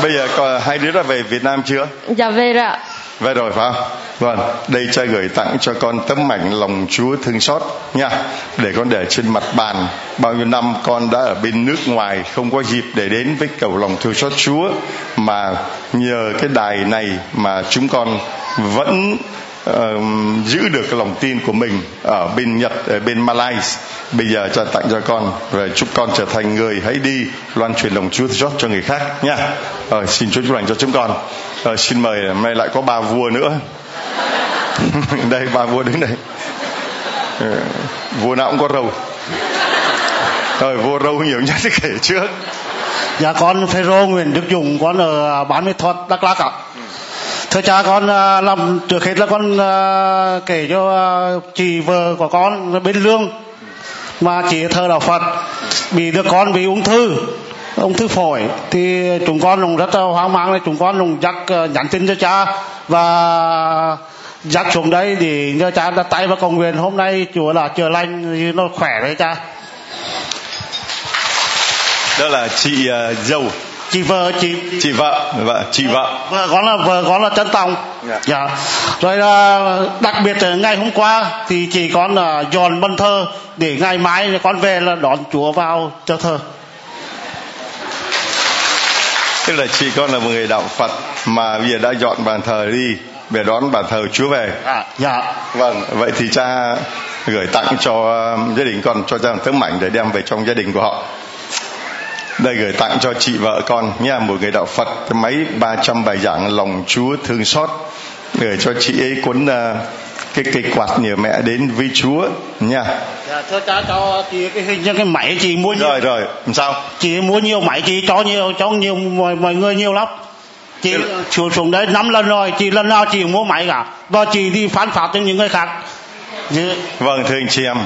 Bây giờ hai đứa đã về Việt Nam chưa? Dạ về rồi ạ. Về rồi phải không? Vâng, đây cha gửi tặng cho con tấm ảnh lòng Chúa thương xót nha, để con để trên mặt bàn. Bao nhiêu năm con đã ở bên nước ngoài không có dịp để đến với cầu lòng thương xót Chúa, mà nhờ cái đài này mà chúng con vẫn giữ được cái lòng tin của mình ở bên Nhật, ở bên Malaysia. Bây giờ cha tặng cho con, rồi chúc con trở thành người hãy đi loan truyền lòng Chúa Giêsu cho người khác nha. Xin Chúa chúc lành cho chúng con. Xin mời, hôm nay lại có bà vua nữa. Đây, bà vua đứng đây. Vua nào cũng có râu. Rồi vua râu nhiều nhất kể trước. Dạ con Phêrô Nguyễn Đức Dũng, con ở Bán Mê Thuột, Đắk Lắk ạ. Thưa cha, con làm trước hết là con kể cho chị vợ của con bên Lương mà chị thờ đạo Phật, bị đứa con bị ung thư phổi, thì chúng con cũng rất hoang mang, chúng con cũng nhắn tin cho cha và dắt xuống đây để cho cha đặt tay vào cầu nguyện. Hôm nay Chúa là chữa lành, nó khỏe đấy cha. Đó là chị dâu. Chị vợ con là Trân Tòng. Dạ. Rồi đặc biệt ngày hôm qua thì chị con là dọn bàn thờ để ngày mai con về là đón Chúa vào cho thờ. Tức là chị con là một người đạo Phật mà bây giờ đã dọn bàn thờ đi để đón bàn thờ Chúa về. Dạ. Vâng, vậy thì cha gửi tặng cho gia đình con, cho cha một tấm ảnh để đem về trong gia đình của họ. Đây gửi tặng cho chị vợ con nha, một người đạo Phật, cái máy 300 bài giảng lòng Chúa thương xót, gửi cho chị ấy cuốn cái cây quạt nhà mẹ đến với Chúa nha. Dạ, thưa cha cho chị cái hình như cái máy chị mua nhiều. Rồi, làm sao? Chị mua nhiều máy chị cho nhiều mọi người nhiều lắm. Chị xuống đấy 5 lần rồi, chị lần nào chị mua máy cả. Và chị đi phán phạt cho những người khác. Dạ. Vâng, thưa anh chị em,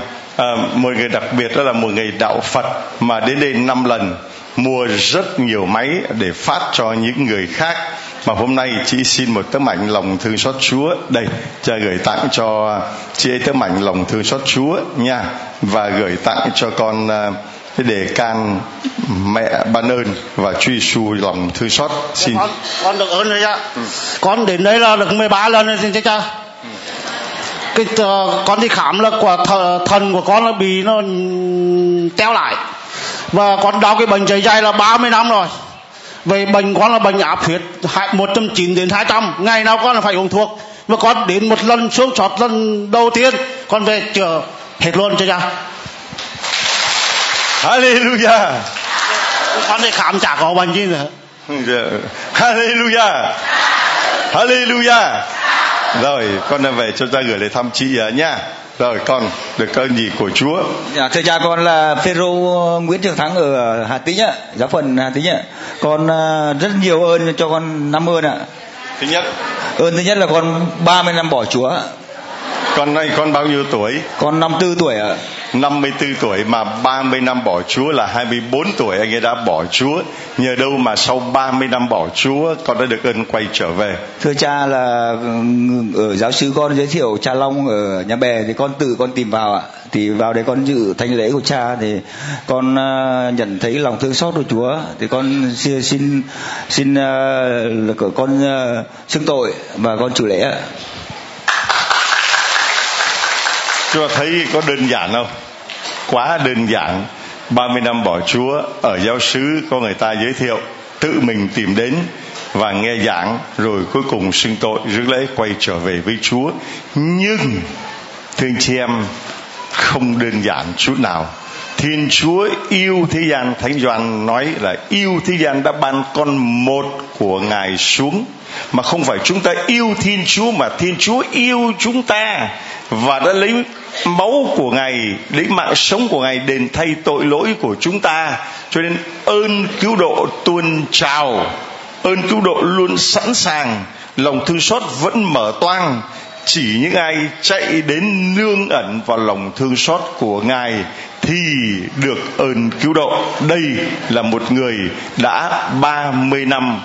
một người đặc biệt đó là một người đạo Phật mà đến đây 5 lần mua rất nhiều máy để phát cho những người khác. Mà hôm nay chị xin một tấm ảnh lòng thương xót Chúa. Đây, cha gửi tặng cho chị ấy tấm ảnh lòng thương xót Chúa nha. Và gửi tặng cho con cái đề can mẹ ban ơn và Chúa Giêsu lòng thương xót. Xin con được ơn rồi ạ. Con đến đây là được 13 lần rồi xin cha. Cái con đi khám là quả thần của con nó bị nó treo lại. Và con đau cái bệnh cháy dài là 30 năm rồi. Vậy bệnh con là bệnh áp huyết 190 đến 200, ngày nào con là phải uống thuốc. Mà con đến một lần xuống sót lần đầu tiên, con về chữa hết luôn cho cha. Hallelujah. Con đi khám chả có bệnh gì nữa. Hallelujah. Hallelujah. Rồi con đã về cho cha gửi để thăm chị nha. Rồi con được ơn gì của Chúa. Dạ, thưa cha, con là Phêrô Nguyễn Trường Thắng ở Hà Tĩnh ạ, giáo phận Hà Tĩnh ạ. Con rất nhiều ơn, cho con 5 ơn ạ. Thứ nhất, ơn thứ nhất là con 30 năm bỏ Chúa. Con nay con bao nhiêu tuổi? Con 54 tuổi ạ. 54 tuổi mà 30 năm bỏ Chúa là 24 tuổi anh ấy đã bỏ Chúa. Nhờ đâu mà sau 30 năm bỏ Chúa con đã được ơn quay trở về. Thưa cha là ở giáo xứ con giới thiệu cha Long ở Nhà Bè thì con tự con tìm vào ạ. Thì vào đấy con dự thánh lễ của cha thì con nhận thấy lòng thương xót của Chúa. Thì con xin con xưng tội và con chủ lễ ạ. Chúa thấy có đơn giản không? Quá đơn giản. 30 năm bỏ Chúa, ở giáo xứ có người ta giới thiệu, tự mình tìm đến và nghe giảng, rồi cuối cùng xưng tội, rước lễ, quay trở về với Chúa. Nhưng thưa anh chị em, không đơn giản chút nào. Thiên Chúa yêu thế gian, Thánh Gioan nói là yêu thế gian đã ban con một của Ngài xuống. Mà không phải chúng ta yêu Thiên Chúa, mà Thiên Chúa yêu chúng ta và đã lấy máu của Ngài, lấy mạng sống của Ngài đền thay tội lỗi của chúng ta. Cho nên ơn cứu độ tuôn trào, ơn cứu độ luôn sẵn sàng, lòng thương xót vẫn mở toang. Chỉ những ai chạy đến nương ẩn vào lòng thương xót của Ngài thì được ơn cứu độ. Đây là một người đã 30 năm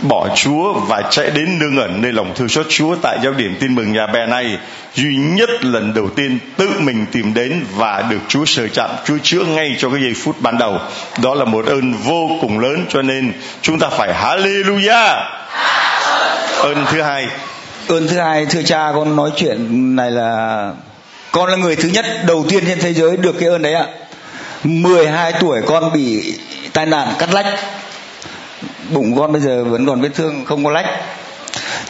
bỏ Chúa và chạy đến nương ẩn nơi lòng thương xót Chúa tại Giáo điểm Tin Mừng Nhà Bè này. Duy nhất lần đầu tiên tự mình tìm đến và được Chúa sờ chạm, Chúa chữa ngay cho cái giây phút ban đầu. Đó là một ơn vô cùng lớn, cho nên chúng ta phải hallelujah. Ơn thứ hai, thưa cha, con nói chuyện này là con là người thứ nhất đầu tiên trên thế giới được cái ơn đấy ạ. 12 tuổi con bị tai nạn cắt lách. Bụng con bây giờ vẫn còn vết thương, không có lách.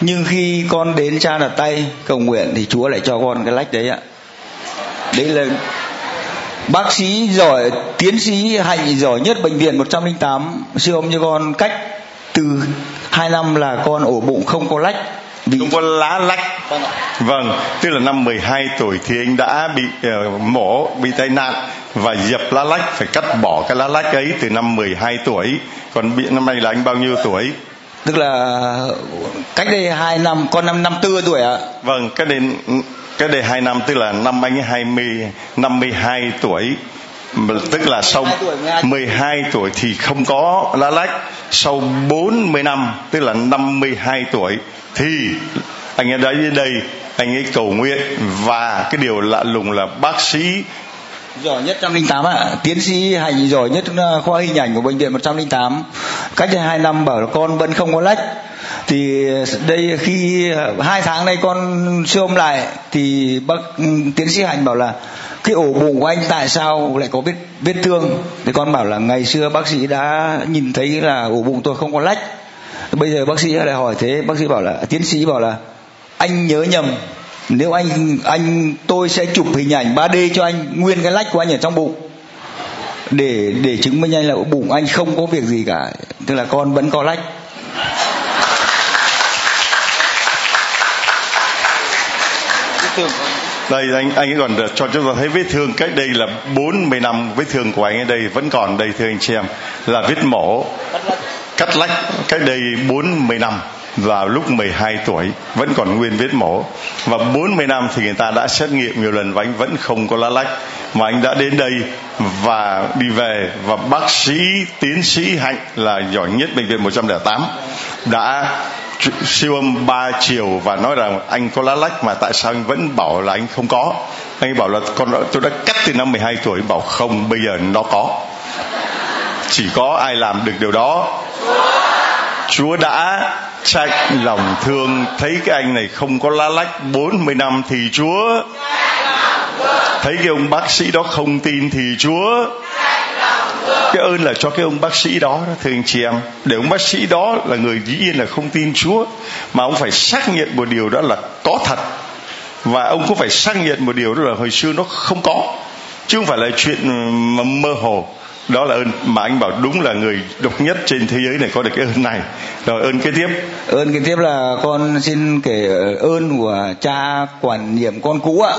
Nhưng khi con đến cha đặt tay cầu nguyện thì Chúa lại cho con cái lách đấy ạ. Đấy là bác sĩ giỏi, tiến sĩ Hạnh giỏi nhất bệnh viện 108 siêu âm cho con, cách từ 2 năm là con ổ bụng không có lách, không có lá lách. Vâng, tức là năm 12 tuổi thì anh đã bị mổ, bị tai nạn và dập lá lách, phải cắt bỏ cái lá lách ấy từ năm 12 tuổi. Còn bị năm nay là anh bao nhiêu tuổi? Tức là cách đây 2 năm, con năm 54 tuổi ạ. Vâng, cách đây 2 năm tức là năm anh 52 tuổi. Tức là sau 12 tuổi thì không có lá lách. Sau 40 năm, tức là 52 tuổi thì anh ấy đã đến đây, anh ấy cầu nguyện. Và cái điều lạ lùng là bác sĩ giỏi nhất 108 ạ, tiến sĩ Hành giỏi nhất khoa hình ảnh của bệnh viện 108, cách đây 2 năm bảo là con vẫn không có lách. Thì đây khi 2 tháng nay con siêu âm lại thì bác tiến sĩ Hành bảo là cái ổ bụng của anh tại sao lại có vết thương. Thì con bảo là ngày xưa bác sĩ đã nhìn thấy là ổ bụng tôi không có lách. Bây giờ bác sĩ lại hỏi thế, bác sĩ bảo là, tiến sĩ bảo là anh nhớ nhầm. Nếu anh tôi sẽ chụp hình ảnh 3D cho anh nguyên cái lách của anh ở trong bụng để chứng minh anh là bụng anh không có việc gì cả, tức là con vẫn có lách. thương của anh. Đây anh ấy còn cho chúng ta thấy vết thương cách đây là 40 năm, vết thương của anh ở đây vẫn còn đây thưa anh chị em, là vết mổ cắt lách cách đây 40 năm vào lúc 12 tuổi, vẫn còn nguyên vết mổ. Và 40 năm thì người ta đã xét nghiệm nhiều lần và anh vẫn không có lá lách, mà anh đã đến đây và đi về. Và bác sĩ tiến sĩ Hạnh là giỏi nhất bệnh viện 108 đã siêu âm 3 chiều và nói rằng anh có lá lách, mà tại sao anh vẫn bảo là anh không có. Anh bảo là tôi đã cắt từ năm 12 tuổi, bảo không, bây giờ nó có. Chỉ có ai làm được điều đó? Chúa đã trách lòng thương, thấy cái anh này không có lá lách 40 năm thì Chúa thấy, cái ông bác sĩ đó không tin thì Chúa, cái ơn là cho cái ông bác sĩ đó thưa anh chị em. Để ông bác sĩ đó là người dĩ nhiên là không tin Chúa, mà ông phải xác nhận một điều đó là có thật, và ông cũng phải xác nhận một điều đó là hồi xưa nó không có, chứ không phải là chuyện mơ hồ. Đó là ơn mà anh bảo đúng là người độc nhất trên thế giới này có được cái ơn này. Rồi ơn kế tiếp. Ơn kế tiếp là con xin kể ơn của cha quản nhiệm con cũ ạ,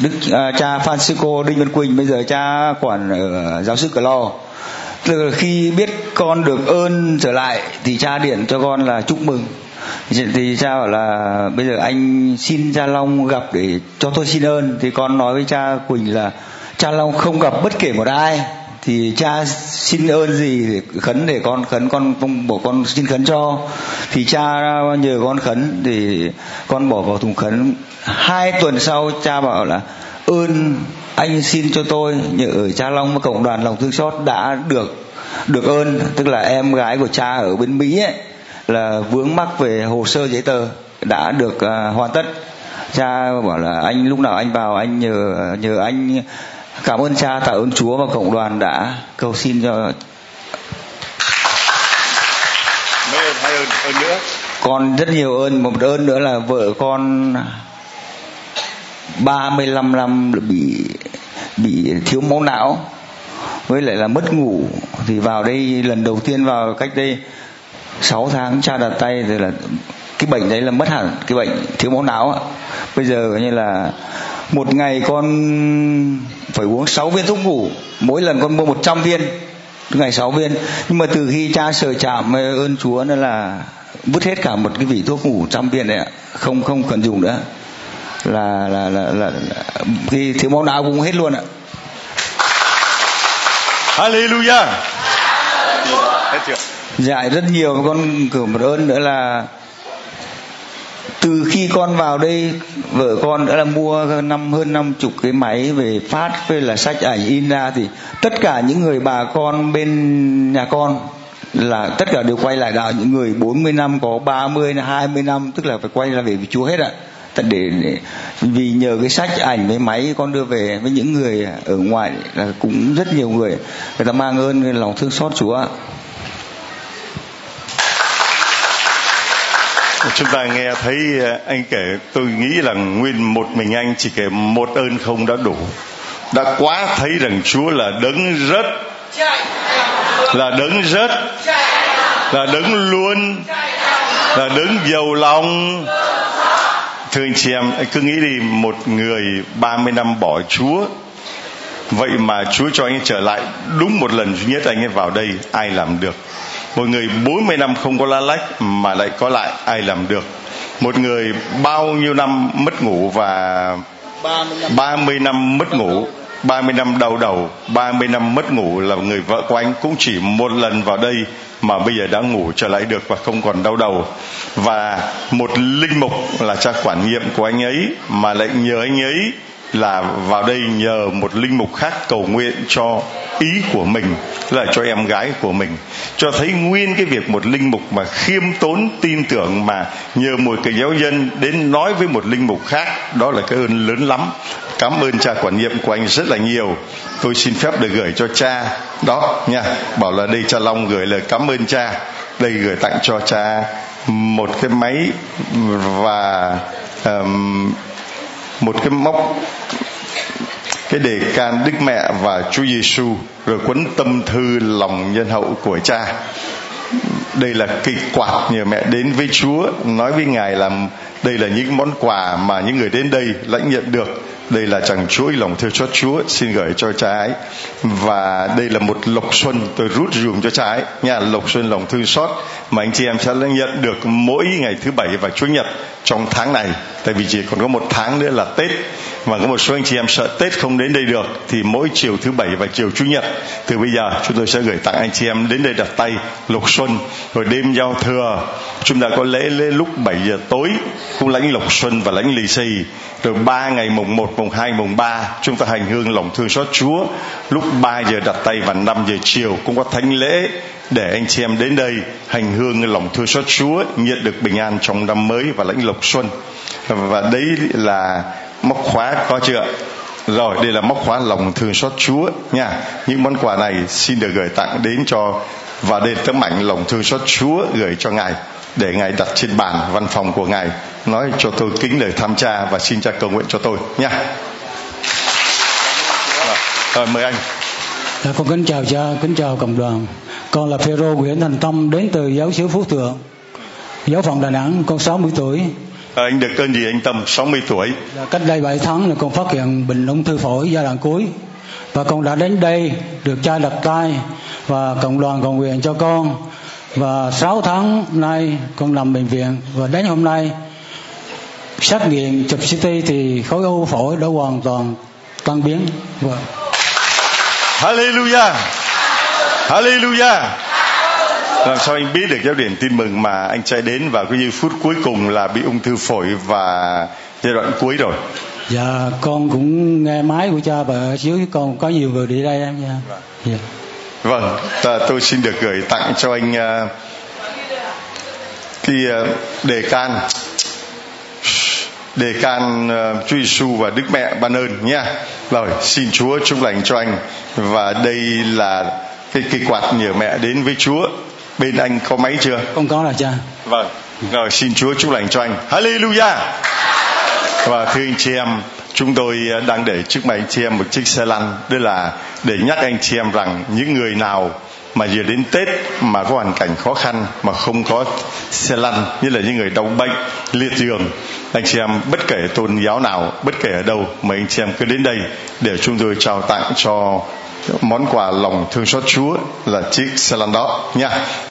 Đức Cha Phanxicô Đinh Văn Quỳnh, bây giờ cha quản ở giáo xứ Cửa Lò. Từ khi biết con được ơn trở lại thì cha điện cho con là chúc mừng. Thì cha bảo là bây giờ anh xin cha Long gặp để cho tôi xin ơn. Thì con nói với cha Quỳnh là cha Long không gặp bất kể một ai, thì cha xin ơn gì để khấn, để con khấn, con bỏ con xin khấn cho. Thì cha nhờ con khấn thì con bỏ vào thùng khấn. 2 tuần sau cha bảo là ơn anh xin cho tôi nhờ ở Cha Long và cộng đoàn lòng thương xót đã được ơn, tức là em gái của cha ở bên Mỹ ấy, là vướng mắc về hồ sơ giấy tờ đã được hoàn tất. Cha bảo là anh lúc nào anh vào anh nhờ anh cảm ơn cha, tạ ơn Chúa và cộng đoàn đã cầu xin cho. Mấy ơn, 2 ơn nữa. Còn rất nhiều ơn. Một ơn nữa là vợ con 35 năm bị thiếu máu não, với lại là mất ngủ. Thì vào đây lần đầu tiên vào cách đây 6 tháng cha đặt tay, rồi là cái bệnh đấy là mất hẳn, cái bệnh thiếu máu não. Bây giờ coi như là một ngày con phải uống 6 viên thuốc ngủ, mỗi lần con mua 100 viên, ngày 6 viên. Nhưng mà từ khi cha sờ chạm ơn Chúa nên là vứt hết cả một cái vỉ thuốc ngủ 100 viên đấy ạ, không cần dùng nữa, là cái thiếu máu não cũng hết luôn ạ. Hallelujah. Dạ rất nhiều. Con cử một ơn nữa là từ khi con vào đây vợ con đã là mua hơn 50 cái máy về phát với là sách ảnh in ra, thì tất cả những người bà con bên nhà con là tất cả đều quay lại đạo, những người 40 năm có 30 20 năm, tức là phải quay lại về với Chúa hết ạ. Để vì nhờ cái sách ảnh với máy con đưa về, với những người ở ngoài là cũng rất nhiều người ta mang ơn lòng thương xót Chúa ạ. Chúng ta nghe thấy anh kể, tôi nghĩ là nguyên một mình anh chỉ kể một ơn không đã đủ, đã quá thấy rằng Chúa là đấng rất, là đấng rất, là đấng luôn, là đấng giàu lòng. Thưa anh chị em, cứ nghĩ đi, một người 30 năm bỏ Chúa, vậy mà Chúa cho anh ấy trở lại đúng một lần duy nhất anh ấy vào đây, ai làm được. Một người 40 năm không có lá lách mà lại có lại, ai làm được. Một người bao nhiêu năm mất ngủ và 30 năm mất ngủ, 30 năm đau đầu, 30 năm mất ngủ, là người vợ của anh cũng chỉ một lần vào đây mà bây giờ đã ngủ trở lại được và không còn đau đầu. Và một linh mục là cha quản nhiệm của anh ấy mà lại nhờ anh ấy là vào đây, nhờ một linh mục khác cầu nguyện cho ý của mình, là cho em gái của mình. Cho thấy nguyên cái việc một linh mục mà khiêm tốn tin tưởng mà nhờ một cái giáo dân đến nói với một linh mục khác, đó là cái ơn lớn lắm. Cảm ơn cha quản nhiệm của anh rất là nhiều. Tôi xin phép được gửi cho cha đó nha, bảo là đây cha Long gửi lời cảm ơn cha, đây gửi tặng cho cha một cái máy và một cái móc, cái đề can Đức Mẹ và Chúa Giêsu, rồi cuốn tâm thư lòng nhân hậu của cha. Đây là cây quạt nhờ mẹ đến với Chúa. Nói với Ngài là đây là những món quà mà những người đến đây lãnh nhận được. Đây là chẳng chuỗi lòng thưa cho Chúa xin gửi cho cha ấy. Và đây là một lộc xuân tôi rút dùm cho cha ấy nha, lộc xuân lòng thương xót mà anh chị em sẽ nhận được mỗi ngày thứ Bảy và Chủ Nhật trong tháng này. Tại vì chỉ còn có một tháng nữa là Tết, và có một số anh chị em sợ Tết không đến đây được, thì mỗi chiều thứ Bảy và chiều Chủ Nhật từ bây giờ chúng tôi sẽ gửi tặng anh chị em đến đây đặt tay lộc xuân. Rồi đêm giao thừa chúng ta có lễ lúc 7 giờ tối cũng lãnh lộc xuân và lãnh lì xì. Rồi 3 ngày mùng 1, mùng 2, mùng 3 chúng ta hành hương lòng thương xót Chúa. Lúc 3 giờ đặt tay và 5 giờ chiều cũng có thánh lễ để anh chị em đến đây hành hương lòng thương xót Chúa, nhận được bình an trong năm mới và lãnh lộc xuân. Và đấy là móc khóa có chưa? Rồi, đây là móc khóa lòng thương xót Chúa nha. Những món quà này xin được gửi tặng đến cho, và đây là tấm ảnh lòng thương xót Chúa gửi cho Ngài để Ngài đặt trên bàn văn phòng của Ngài. Nói cho tôi kính lời thăm cha và xin cha cầu nguyện cho tôi nha. Rồi, mời anh. Con kính chào cha, kính chào cộng đoàn. Con là Phêrô Nguyễn Thành Tâm, đến từ giáo xứ Phú Thượng, giáo phận Đà Nẵng. Con 60 tuổi. Anh được cơn gì anh Tâm? 60 tuổi. Cách đây 7 tháng là con phát hiện bệnh ung thư phổi giai đoạn cuối, và con đã đến đây được cha đặt tay và cộng đoàn cầu nguyện cho con. Và 6 tháng nay con nằm bệnh viện, và đến hôm nay xét nghiệm chụp CT thì khối u phổi đã hoàn toàn tan biến. Và... Hallelujah, hallelujah. Làm sao anh biết được Giáo Điểm Tin Mừng mà anh trai đến vào cái giây phút cuối cùng là bị ung thư phổi và giai đoạn cuối rồi? Dạ, con cũng nghe máy của cha, và ở dưới con có nhiều người đi đây em nha. Dạ. Vâng, tôi xin được gửi tặng cho anh cái đề can Chúa Giêsu và Đức Mẹ ban ơn nha. Rồi, xin Chúa chúc lành cho anh. Và đây là cái quạt nhờ mẹ đến với Chúa. Bên anh có máy chưa? Không có là cha. Vâng, rồi xin Chúa chúc lành cho anh. Hallelujah. Và thưa anh chị em, chúng tôi đang để trước mặt anh chị em một chiếc xe lăn, đó là để nhắc anh chị em rằng những người nào mà vừa đến Tết mà có hoàn cảnh khó khăn mà không có xe lăn, như là những người đau bệnh, liệt giường, anh chị em bất kể tôn giáo nào, bất kể ở đâu, mà anh chị em cứ đến đây để chúng tôi trao tặng cho món quà lòng thương xót Chúa là chiếc xe lăn đó nha.